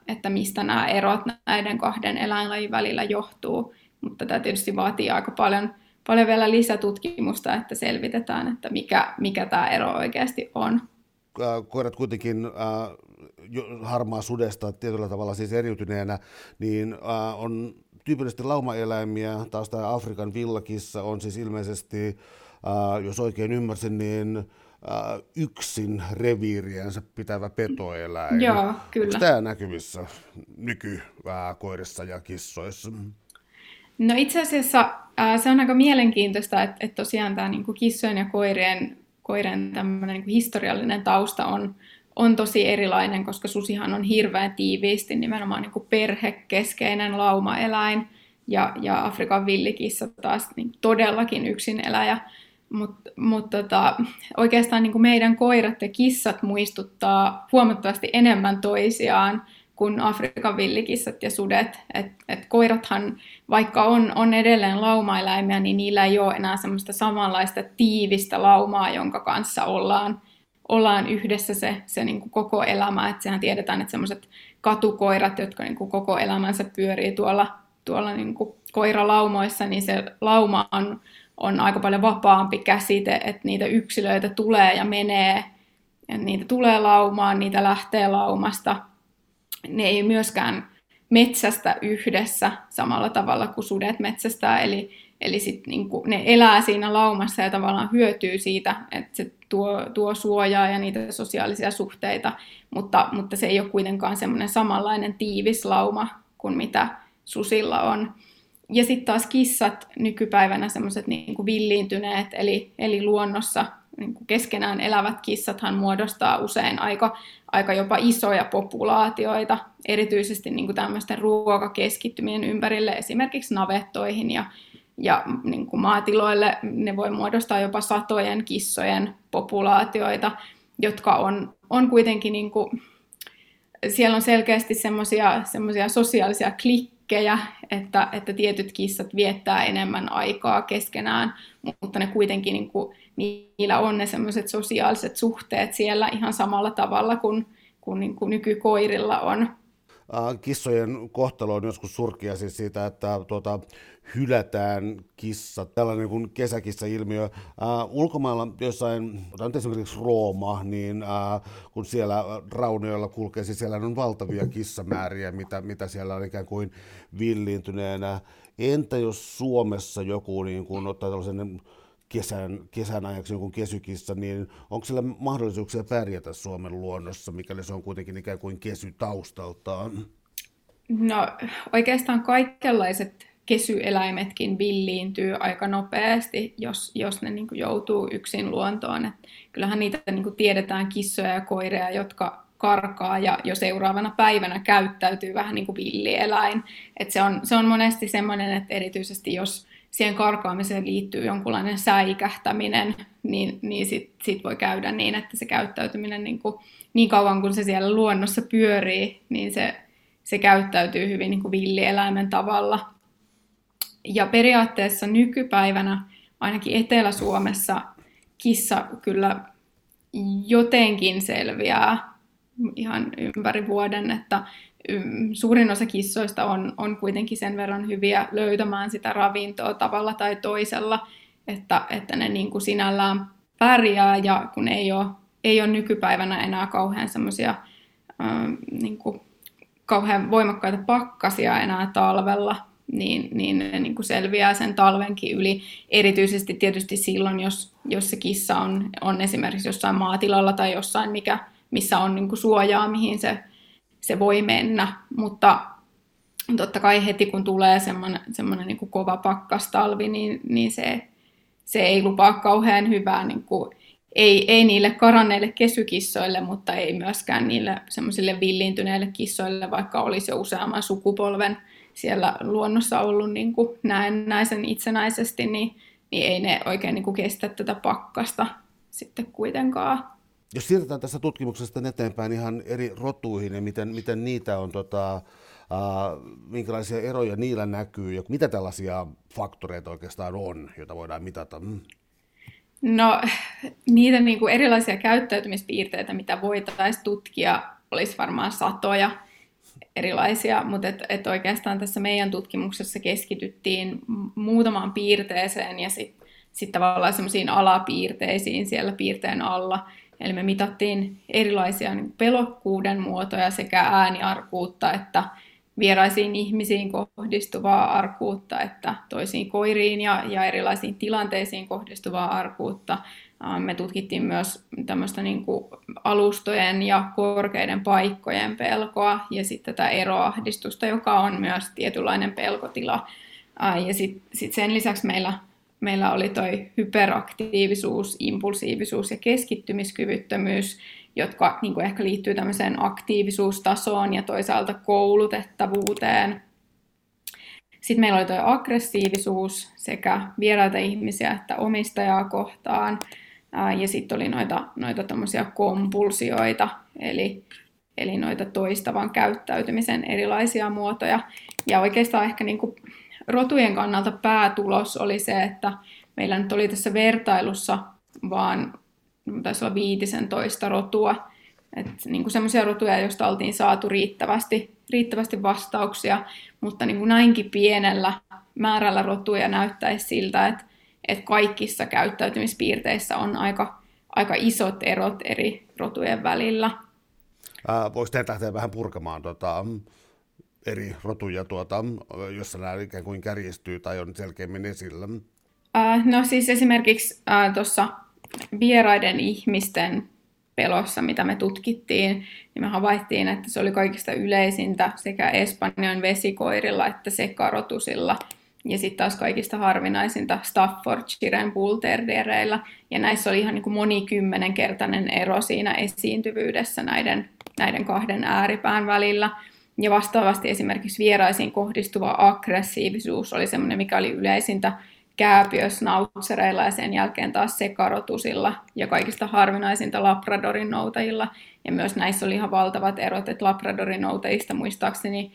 että mistä nämä erot näiden kahden eläinlajin välillä johtuu. Mutta tämä tietysti vaatii aika paljon vielä lisätutkimusta, että selvitetään, että mikä tämä ero oikeasti on. Koirat kuitenkin harmaa sudesta tietyllä tavalla siis eriytyneenä, niin on tyypillisesti laumaeläimiä, taas tämä Afrikan villakissa on siis ilmeisesti, jos oikein ymmärsin, niin yksin reviiriänsä pitävä petoeläin. Joo, kyllä. Onko tämä näkyvissä nykykoirissa ja kissoissa? No itse asiassa se on aika mielenkiintoista, että tosiaan tämä niin kuin kissojen ja koirien tämmöinen niin kuin historiallinen tausta on tosi erilainen, koska susihan on hirveän tiiviisti nimenomaan niin kuin perhekeskeinen laumaeläin, ja Afrikan villikissa taas niin todellakin yksineläjä. Mutta oikeastaan niin kuin meidän koirat ja kissat muistuttaa huomattavasti enemmän toisiaan kuin Afrikan villikissat ja sudet. Et koirathan, vaikka on edelleen laumaeläimiä, niin niillä ei ole enää semmoista samanlaista tiivistä laumaa, jonka kanssa ollaan yhdessä se niin kuin koko elämä. Et sehän tiedetään, että semmoiset katukoirat, jotka niin kuin koko elämänsä pyörii tuolla niin kuin koiralaumoissa, niin se lauma on aika paljon vapaampi käsite, että niitä yksilöitä tulee ja menee, ja niitä tulee laumaan, niitä lähtee laumasta. Ne ei myöskään metsästä yhdessä samalla tavalla kuin sudet metsästää, eli Eli sit niinku ne elää siinä laumassa ja tavallaan hyötyy siitä, että se tuo suojaa ja niitä sosiaalisia suhteita, mutta se ei ole kuitenkaan semmoinen samanlainen tiivis lauma kuin mitä susilla on. Ja sitten taas kissat nykypäivänä semmoiset niinku villiintyneet, eli luonnossa niinku keskenään elävät kissathan muodostaa usein aika jopa isoja populaatioita, erityisesti niinku tämmöisten ruokakeskittymien ympärille, esimerkiksi navettoihin ja niin kuin maatiloille. Ne voi muodostaa jopa satojen kissojen populaatioita, jotka on kuitenkin, niin kuin, siellä on selkeästi semmoisia sosiaalisia klikkejä, että tietyt kissat viettää enemmän aikaa keskenään, mutta ne kuitenkin, niin kuin, niillä on ne semmoiset sosiaaliset suhteet siellä ihan samalla tavalla kuin, niin kuin nykykoirilla on. Kissojen kohtalo on joskus surkea siis siitä, että hylätään kissat, tällainen kuin kesäkissa-ilmiö. Ulkomailla jossain, esimerkiksi Rooma, niin kun siellä raunioilla kulkee, siis siellä on valtavia kissamääriä, mitä siellä on ikään kuin villiintyneenä. Entä jos Suomessa joku niin kun ottaa tällaisen kesän ajaksi jonkun kesykissa, niin onko sillä mahdollisuuksia pärjätä Suomen luonnossa, mikäli se on kuitenkin ikään kuin kesy taustaltaan? No oikeastaan kaikenlaiset kesyeläimetkin villiintyy aika nopeasti, jos ne niin kuin joutuu yksin luontoon. Et kyllähän niitä niin kuin tiedetään, kissoja ja koiria, jotka karkaa ja jo seuraavana päivänä käyttäytyy vähän niin kuin villieläin. Et se on monesti semmoinen, että erityisesti jos siihen karkaamiseen liittyy jonkunlainen säikähtäminen, niin sit voi käydä niin, että se käyttäytyminen niin kauan kun se siellä luonnossa pyörii, niin se käyttäytyy hyvin niin kuin villieläimen tavalla. Ja periaatteessa nykypäivänä, ainakin Etelä-Suomessa, kissa kyllä jotenkin selviää ihan ympäri vuoden, että suurin osa kissoista on kuitenkin sen verran hyviä löytämään sitä ravintoa tavalla tai toisella, että ne niin kuin sinällään pärjää, ja kun ei ole nykypäivänä enää kauhean semmoisia niin kuin kauhean voimakkaita pakkasia enää talvella, niin ne niin kuin selviää sen talvenkin yli. Erityisesti tietysti silloin, jos se kissa on esimerkiksi jossain maatilalla tai jossain, missä on niin kuin suojaa, mihin se voi mennä, mutta totta kai heti kun tulee semmoinen niin kuin kova pakkastalvi, niin se ei lupaa kauhean hyvää, niin kuin, ei niille karanneille kesykissoille, mutta ei myöskään niille semmoisille villiintyneille kissoille, vaikka olisi jo useamman sukupolven siellä luonnossa ollut niin kuin näennäisen itsenäisesti, niin ei ne oikein niin kuin kestä tätä pakkasta sitten kuitenkaan. Jos siirrytään tästä tutkimuksesta eteenpäin ihan eri rotuihin ja miten niitä on, minkälaisia eroja niillä näkyy ja mitä tällaisia faktoreita oikeastaan on, joita voidaan mitata? No niitä niin kuin erilaisia käyttäytymispiirteitä, mitä voitaisiin tutkia, olisi varmaan satoja erilaisia, mutta et oikeastaan tässä meidän tutkimuksessa keskityttiin muutamaan piirteeseen ja sitten tavallaan semmoisiin alapiirteisiin siellä piirteen alla. Eli me mitattiin erilaisia pelokkuuden muotoja, sekä ääniarkuutta että vieraisiin ihmisiin kohdistuvaa arkuutta, että toisiin koiriin ja erilaisiin tilanteisiin kohdistuvaa arkuutta. Me tutkittiin myös tämmöistä niin kuin alustojen ja korkeiden paikkojen pelkoa ja sitten tätä eroahdistusta, joka on myös tietynlainen pelkotila. Ja sitten sen lisäksi meillä oli toi hyperaktiivisuus, impulsiivisuus ja keskittymiskyvyttömyys, jotka niin kuin ehkä liittyy tämmöiseen aktiivisuustasoon ja toisaalta koulutettavuuteen. Sitten meillä oli toi aggressiivisuus sekä vieraita ihmisiä että omistajaa kohtaan. Ja sitten oli noita tommosia kompulsioita, eli noita toistavan käyttäytymisen erilaisia muotoja. Ja oikeastaan ehkä niin kuin rotujen kannalta päätulos oli se, että meillä nyt oli tässä vertailussa vaan taisi olla 15 rotua. Niin semmoisia rotuja, joista oltiin saatu riittävästi vastauksia, mutta niin kuin näinkin pienellä määrällä rotuja näyttäisi siltä, että kaikissa käyttäytymispiirteissä on aika isot erot eri rotujen välillä. Voisi tehdä vähän purkamaan eri rotuja, jossa nämä ikään kuin kärjistyy tai on selkeämmin esillä? No siis esimerkiksi tuossa vieraiden ihmisten pelossa, mitä me tutkittiin, niin me havaittiin, että se oli kaikista yleisintä sekä Espanjan vesikoirilla että sekarotusilla. Ja sitten taas kaikista harvinaisinta Staffordshiren bullterriereillä. Ja näissä oli ihan niin kuin monikymmenenkertainen ero siinä esiintyvyydessä näiden kahden ääripään välillä. Ja vastaavasti esimerkiksi vieraisiin kohdistuva aggressiivisuus oli semmoinen, mikä oli yleisintä kääpiösnautsereilla ja sen jälkeen taas sekarotusilla ja kaikista harvinaisinta Labradorin noutajilla. Ja myös näissä oli ihan valtavat erot, että Labradorin noutajista muistaakseni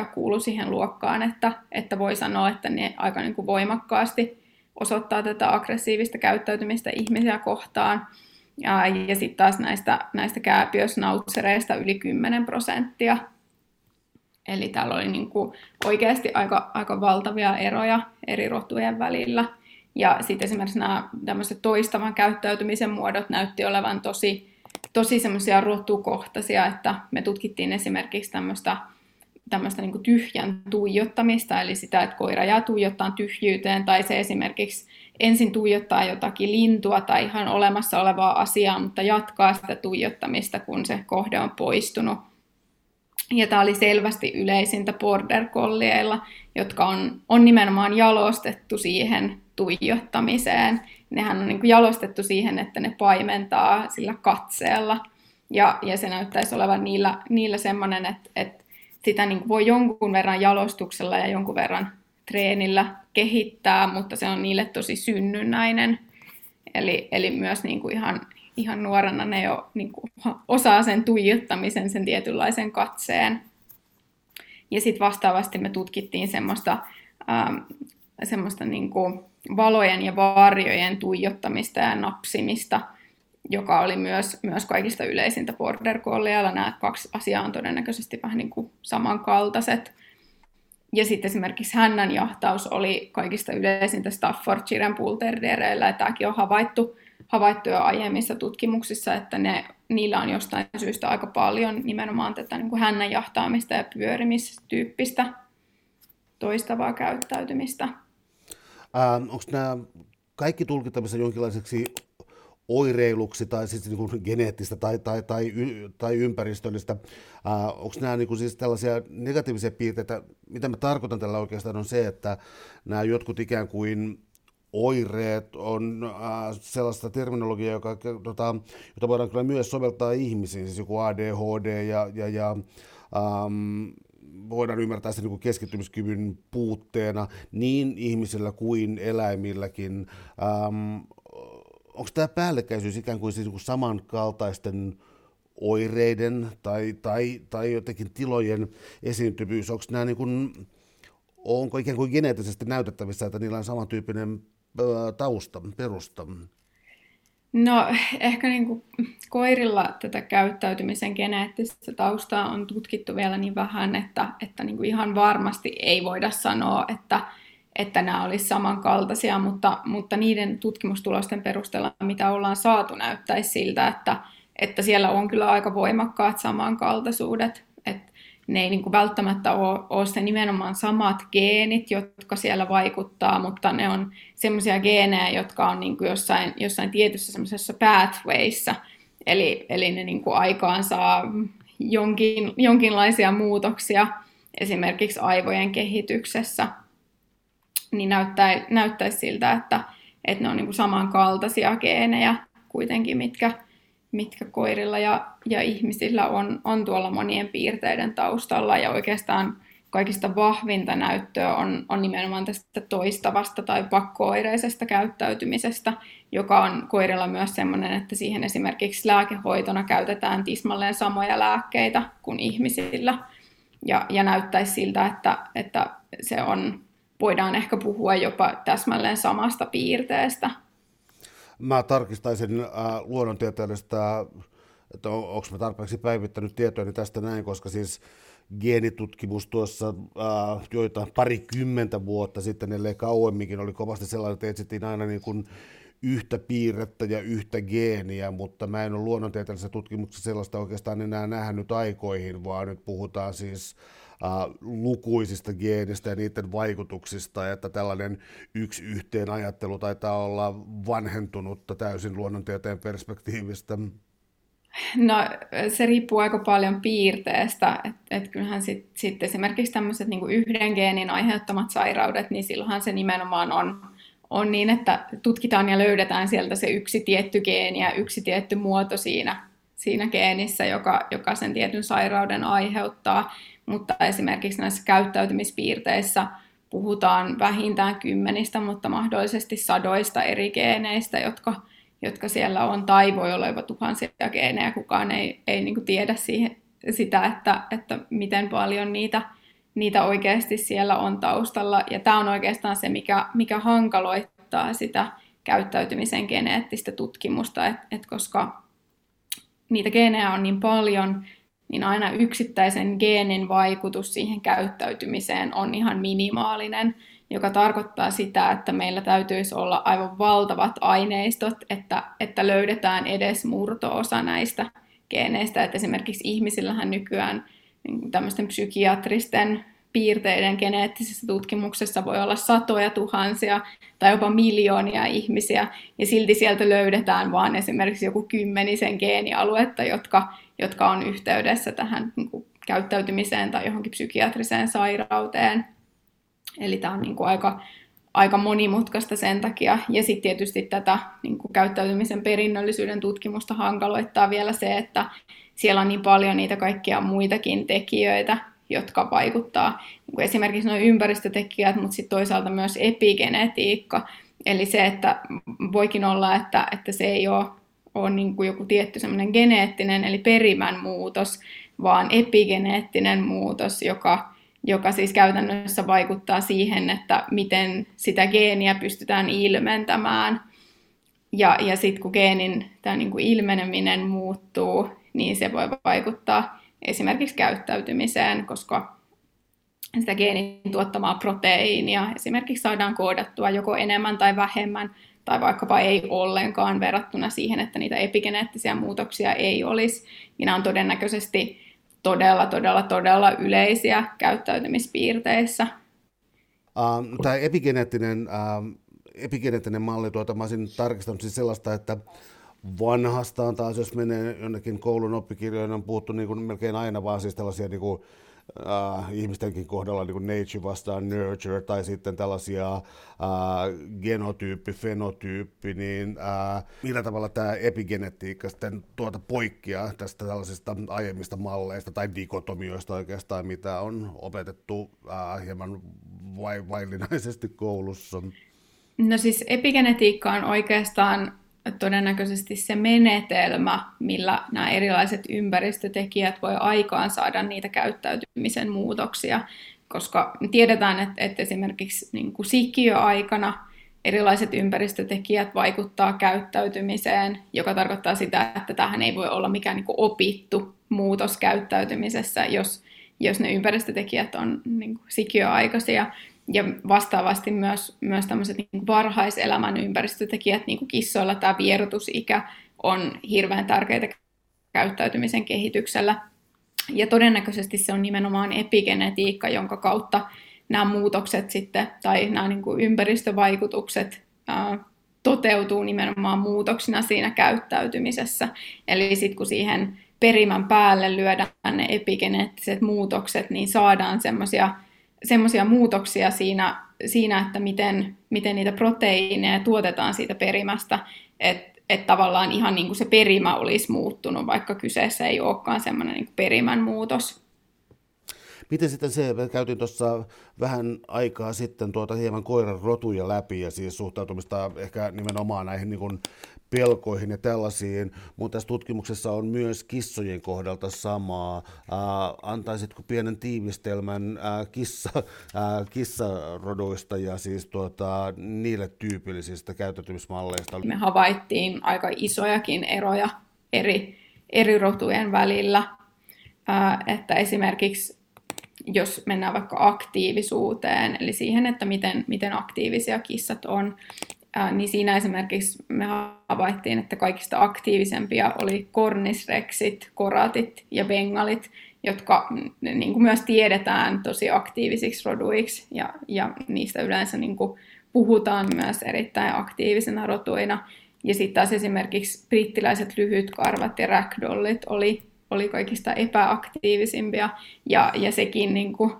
0,4% kuului siihen luokkaan, että voi sanoa, että ne aika niin kuin voimakkaasti osoittaa tätä aggressiivista käyttäytymistä ihmisiä kohtaan. Ja sitten taas näistä kääpiösnautsereista yli 10%. Eli täällä oli niin kuin oikeasti aika valtavia eroja eri rotujen välillä. Ja sitten esimerkiksi nämä tämmöiset toistavan käyttäytymisen muodot näytti olevan tosi semmoisia rotukohtaisia, että me tutkittiin esimerkiksi tämmöistä niin kuin tyhjän tuijottamista, eli sitä, että koira jää tuijottaan tyhjyyteen, tai se esimerkiksi ensin tuijottaa jotakin lintua tai ihan olemassa olevaa asiaa, mutta jatkaa sitä tuijottamista, kun se kohde on poistunut. Ja tämä oli selvästi yleisintä border collieilla, jotka on nimenomaan jalostettu siihen tuijottamiseen. Nehän on niin kuin jalostettu siihen, että ne paimentaa sillä katseella. Ja se näyttäisi olevan niillä semmoinen, että sitä niin kuin voi jonkun verran jalostuksella ja jonkun verran treenillä kehittää, mutta se on niille tosi synnynnäinen. Eli myös niin kuin ihan nuorena ne jo niin kuin osaa sen tuijottamisen, sen tietynlaisen katseen. Ja sitten vastaavasti me tutkittiin semmoista niin kuin valojen ja varjojen tuijottamista ja napsimista, joka oli myös kaikista yleisintä border collieilla. Nämä kaksi asiaa on todennäköisesti vähän niin kuin samankaltaiset. Ja sitten esimerkiksi hännänjahtaus oli kaikista yleisintä Staffordshiren bullterriereillä, ja tämäkin on havaittu jo aiemmissa tutkimuksissa, että niillä on jostain syystä aika paljon nimenomaan tätä niin kuin hännän jahtaamista ja pyörimistyyppistä toistavaa käyttäytymistä. Onko nämä kaikki tulkittavissa jonkinlaiseksi oireiluksi tai siis niin kuin geneettistä tai ympäristöllistä? Onko nämä niin kuin siis tällaisia negatiivisia piirteitä? Mitä mä tarkoitan tällä oikeastaan on se, että nämä jotkut ikään kuin oireet on sellaista terminologiaa, jota voidaan kyllä myös soveltaa ihmisiin, siis joku ADHD ja voidaan ymmärtää sitä niin kuin keskittymiskyvyn puutteena niin ihmisillä kuin eläimilläkin. Onko tämä päällekkäisyys ikään kuin siis samankaltaisten oireiden tai jotenkin tilojen esiintyvyys? Onko nämä niin kuin, onko ikään kuin geneettisesti näytettävissä, että niillä on samantyyppinen tausta, perusta? No ehkä niin kuin koirilla tätä käyttäytymisen geneettistä taustaa on tutkittu vielä niin vähän, että niin kuin ihan varmasti ei voida sanoa, että nämä olisi samankaltaisia, mutta niiden tutkimustulosten perusteella, mitä ollaan saatu, näyttäisi siltä, että siellä on kyllä aika voimakkaat samankaltaisuudet. Ne ei niin kuin välttämättä ole se nimenomaan samat geenit, jotka siellä vaikuttaa, mutta ne on semmoisia geenejä, jotka on niin kuin jossain tietyssä semmoisessa pathwayissa. Eli ne niin kuin aikaansaa jonkinlaisia muutoksia esimerkiksi aivojen kehityksessä. Niin näyttäisi siltä, että ne on niin kuin samankaltaisia geenejä kuitenkin, mitkä koirilla ja ihmisillä on tuolla monien piirteiden taustalla, ja oikeastaan kaikista vahvinta näyttöä on nimenomaan tästä toistavasta tai pakko-oireisesta käyttäytymisestä, joka on koirilla myös sellainen, että siihen esimerkiksi lääkehoitona käytetään tismalleen samoja lääkkeitä kuin ihmisillä, ja näyttäisi siltä, että se on, voidaan ehkä puhua jopa täsmälleen samasta piirteestä. Mä tarkistaisin luonnontieteellistä, että onko mä tarpeeksi päivittänyt tietoja tästä näin, koska siis geenitutkimus tuossa joita 20 vuotta sitten, ellei kauemminkin, oli kovasti sellainen, että etsittiin aina niin kuin yhtä piirrettä ja yhtä geeniä, mutta mä en ole luonnontieteellisessä tutkimuksessa sellaista oikeastaan enää nähnyt aikoihin, vaan nyt puhutaan siis lukuisista geenistä ja niiden vaikutuksista, että tällainen yksi yhteen ajattelu taitaa olla vanhentunutta täysin luonnontieteen perspektiivistä. No se riippuu aika paljon piirteestä, että kyllähän sit esimerkiksi tämmöiset niinku yhden geenin aiheuttamat sairaudet, niin silloinhan se nimenomaan on niin, että tutkitaan ja löydetään sieltä se yksi tietty geeni ja yksi tietty muoto siinä geenissä, joka sen tietyn sairauden aiheuttaa. Mutta esimerkiksi näissä käyttäytymispiirteissä puhutaan vähintään 10, mutta mahdollisesti 100 eri geeneistä, jotka siellä on, tai voi olla jopa 1,000 geenejä. Kukaan ei niin kuin tiedä sitä, että miten paljon niitä oikeasti siellä on taustalla. Ja tämä on oikeastaan se, mikä hankaloittaa sitä käyttäytymisen geneettistä tutkimusta, että koska niitä geenejä on niin paljon, niin aina yksittäisen geenin vaikutus siihen käyttäytymiseen on ihan minimaalinen, joka tarkoittaa sitä, että meillä täytyisi olla aivan valtavat aineistot, että löydetään edes murto-osa näistä geeneistä. Että esimerkiksi ihmisillähän nykyään tämmöisten psykiatristen piirteiden geneettisessä tutkimuksessa voi olla 100,000 tai jopa 1,000,000 ihmisiä, ja silti sieltä löydetään vaan esimerkiksi joku 10 geenialuetta, jotka on yhteydessä tähän niin kuin käyttäytymiseen tai johonkin psykiatriseen sairauteen. Eli tämä on niin kuin aika monimutkaista sen takia. Ja sitten tietysti tätä niin kuin käyttäytymisen perinnöllisyyden tutkimusta hankaloittaa vielä se, että siellä on niin paljon niitä kaikkia muitakin tekijöitä, jotka vaikuttaa. Niin kuin esimerkiksi nuo ympäristötekijät, mutta sitten toisaalta myös epigenetiikka. Eli se, että voikin olla, että se ei ole niin kuin joku tietty semmoinen geneettinen, eli perimän muutos, vaan epigeneettinen muutos, joka siis käytännössä vaikuttaa siihen, että miten sitä geeniä pystytään ilmentämään. Ja sitten kun geenin tämä niin kuin ilmeneminen muuttuu, niin se voi vaikuttaa esimerkiksi käyttäytymiseen, koska sitä geenin tuottamaa proteiinia esimerkiksi saadaan koodattua joko enemmän tai vähemmän, tai vaikkapa ei ollenkaan verrattuna siihen, että niitä epigeneettisiä muutoksia ei olisi. Nämä on todennäköisesti todella yleisiä käyttäytymispiirteissä. Tämä epigeneettinen malli, mä olisin tarkistanut siis sellaista, että vanhastaan taas, jos menee jonnekin koulun oppikirjoihin, on puhuttu niin kuin melkein aina vaan siis tällaisia niin kuin, ihmistenkin kohdalla niin kuin nature vastaan nurture, tai sitten tällaisia genotyyppi, fenotyyppi, niin millä tavalla tämä epigenetiikka sitten poikkeaa tästä tällaisista aiemmista malleista tai dikotomioista oikeastaan, mitä on opetettu hieman vaillinaisesti koulussa? No siis epigenetiikka on oikeastaan todennäköisesti se menetelmä, millä nämä erilaiset ympäristötekijät voi aikaansaada niitä käyttäytymisen muutoksia, koska tiedetään, että esimerkiksi niin kuin sikiöaikana erilaiset ympäristötekijät vaikuttaa käyttäytymiseen, joka tarkoittaa sitä, että tähän ei voi olla mikään niin kuin opittu muutos käyttäytymisessä, jos ne ympäristötekijät on niin kuin sikiöaikaisia. Ja vastaavasti myös tämmöiset niin varhaiselämän ympäristötekijät, niin kuin kissoilla tämä vierotusikä on hirveän tärkeitä käyttäytymisen kehityksellä. Ja todennäköisesti se on nimenomaan epigenetiikka, jonka kautta nämä muutokset sitten, tai nämä niin kuin ympäristövaikutukset toteutuu nimenomaan muutoksina siinä käyttäytymisessä. Eli sitten kun siihen perimän päälle lyödään ne epigeneettiset muutokset, niin saadaan semmoisia muutoksia siinä että miten niitä proteiineja tuotetaan siitä perimästä, että tavallaan ihan niin kuin se perimä olisi muuttunut, vaikka kyseessä ei olekaan semmoinen niin kuin perimän muutos. Miten sitten se, käytiin tuossa vähän aikaa sitten hieman koiran rotuja läpi ja siis suhtautumista ehkä nimenomaan näihin niin kuin pelkoihin ja tällaisiin, mutta tässä tutkimuksessa on myös kissojen kohdalta samaa. Antaisitko pienen tiivistelmän kissaroduista ja siis niille tyypillisistä käyttäytymismalleista? Me havaittiin aika isojakin eroja eri rotujen välillä, että esimerkiksi jos mennään vaikka aktiivisuuteen, eli siihen, että miten aktiivisia kissat on, Niin siinä esimerkiksi me havaittiin, että kaikista aktiivisempia oli kornisreksit, koraatit ja bengalit, jotka niin kuin myös tiedetään tosi aktiivisiksi roduiksi, ja niistä yleensä niin kuin puhutaan myös erittäin aktiivisena rotuina. Ja sitten taas esimerkiksi brittiläiset lyhytkarvat ja ragdollit oli kaikista epäaktiivisimpia, ja sekin niin kuin,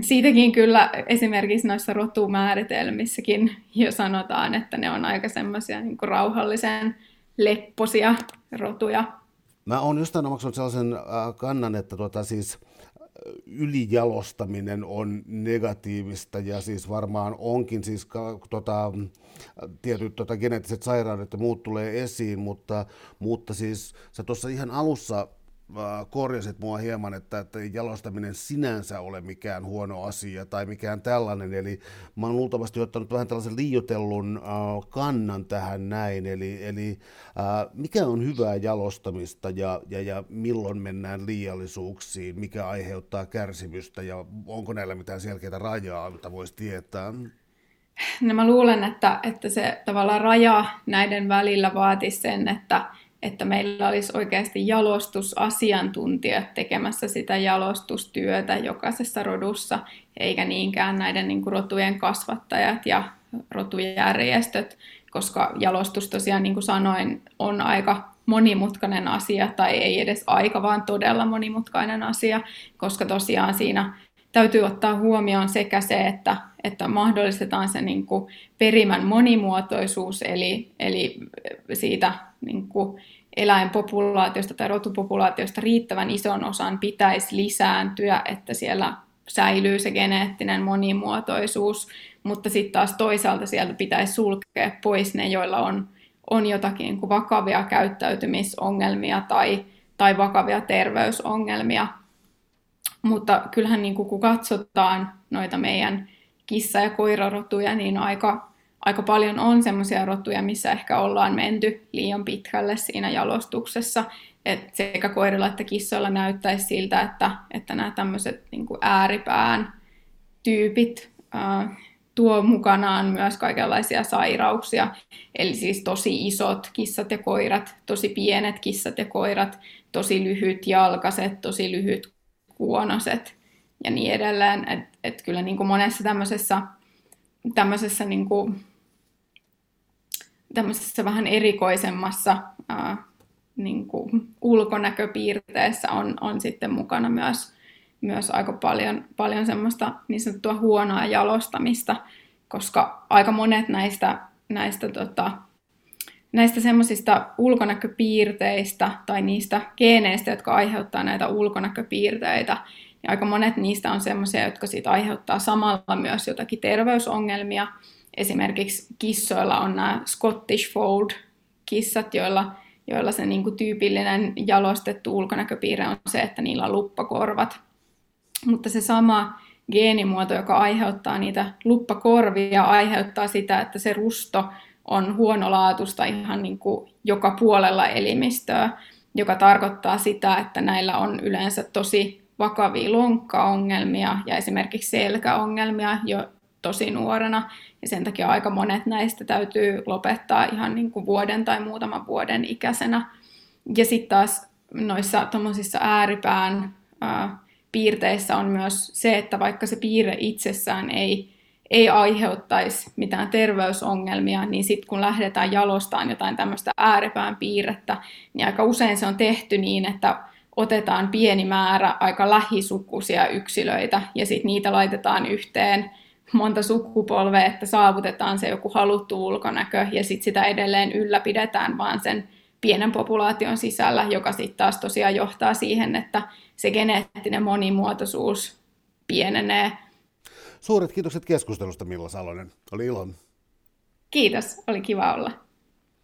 siitäkin kyllä esimerkiksi noissa rotumääritelmissäkin jo sanotaan, että ne on aika semmoisia niin kuin rauhallisen lepposia rotuja. Mä oon jostain omaksunut sellaisen kannan, että siis ylijalostaminen on negatiivista, ja siis varmaan onkin siis tietyt geneettiset sairaudet ja muut tulee esiin, mutta siis sä tuossa ihan alussa korjasit mua hieman, että ei jalostaminen sinänsä ole mikään huono asia tai mikään tällainen, eli mä oon luultavasti ottanut vähän tällaisen liioitellun kannan tähän näin, eli mikä on hyvää jalostamista ja milloin mennään liiallisuuksiin, mikä aiheuttaa kärsimystä ja onko näillä mitään selkeitä rajaa, mitä voisi tietää? No mä luulen, että se tavallaan raja näiden välillä vaatisi sen, että meillä olisi oikeasti jalostusasiantuntijat tekemässä sitä jalostustyötä jokaisessa rodussa, eikä niinkään näiden niin kuin rotujen kasvattajat ja rotujärjestöt, koska jalostus tosiaan, niin kuin sanoin, on aika monimutkainen asia, tai ei edes aika, vaan todella monimutkainen asia, koska tosiaan siinä täytyy ottaa huomioon sekä se, että mahdollistetaan se niin kuin perimän monimuotoisuus, eli siitä niin kuin eläinpopulaatiosta tai rotupopulaatiosta riittävän ison osan pitäisi lisääntyä, että siellä säilyy se geneettinen monimuotoisuus, mutta sitten taas toisaalta sieltä pitäisi sulkea pois ne, joilla on jotakin niin kuin vakavia käyttäytymisongelmia tai vakavia terveysongelmia. Mutta kyllähän niin kun katsotaan noita meidän kissa- ja koirarotuja, niin aika paljon on semmoisia rotuja, missä ehkä ollaan menty liian pitkälle siinä jalostuksessa. Et sekä koirilla että kissoilla näyttäisi siltä, että nämä tämmöiset niin kun ääripään tyypit tuo mukanaan myös kaikenlaisia sairauksia. Eli siis tosi isot kissat ja koirat, tosi pienet kissat ja koirat, tosi lyhyt jalkaset, tosi lyhyt huonoset ja niin edelleen, että kyllä niin kuin monessa tämmöisessä niin kuin, tämmöisessä vähän erikoisemmassa niin kuin ulkonäköpiirteessä on sitten mukana myös aika paljon semmoista niin sanottua huonoa jalostamista, koska aika monet näistä semmoisista ulkonäköpiirteistä tai niistä geeneistä, jotka aiheuttaa näitä ulkonäköpiirteitä, niin aika monet niistä on semmoisia, jotka siitä aiheuttaa samalla myös jotakin terveysongelmia. Esimerkiksi kissoilla on nämä Scottish Fold-kissat, joilla se niin kuin tyypillinen jalostettu ulkonäköpiirre on se, että niillä on luppakorvat. Mutta se sama geenimuoto, joka aiheuttaa niitä luppakorvia, aiheuttaa sitä, että se rusto on huonolaatuista ihan niin kuin joka puolella elimistöä, joka tarkoittaa sitä, että näillä on yleensä tosi vakavia lonkkaongelmia ja esimerkiksi selkäongelmia jo tosi nuorena. Ja sen takia aika monet näistä täytyy lopettaa ihan niin kuin vuoden tai muutaman vuoden ikäisenä. Ja sitten taas noissa tuommoisissa ääripään piirteissä on myös se, että vaikka se piirre itsessään ei aiheuttaisi mitään terveysongelmia, niin sitten kun lähdetään jalostamaan jotain tämmöistä ääripään piirrettä, niin aika usein se on tehty niin, että otetaan pieni määrä aika lähisukuisia yksilöitä, ja sitten niitä laitetaan yhteen monta sukupolvea, että saavutetaan se joku haluttu ulkonäkö, ja sitten sitä edelleen ylläpidetään vaan sen pienen populaation sisällä, joka sitten taas tosiaan johtaa siihen, että se geneettinen monimuotoisuus pienenee. Suuret kiitokset keskustelusta, Milla Salonen. Oli ilo. Kiitos, oli kiva olla.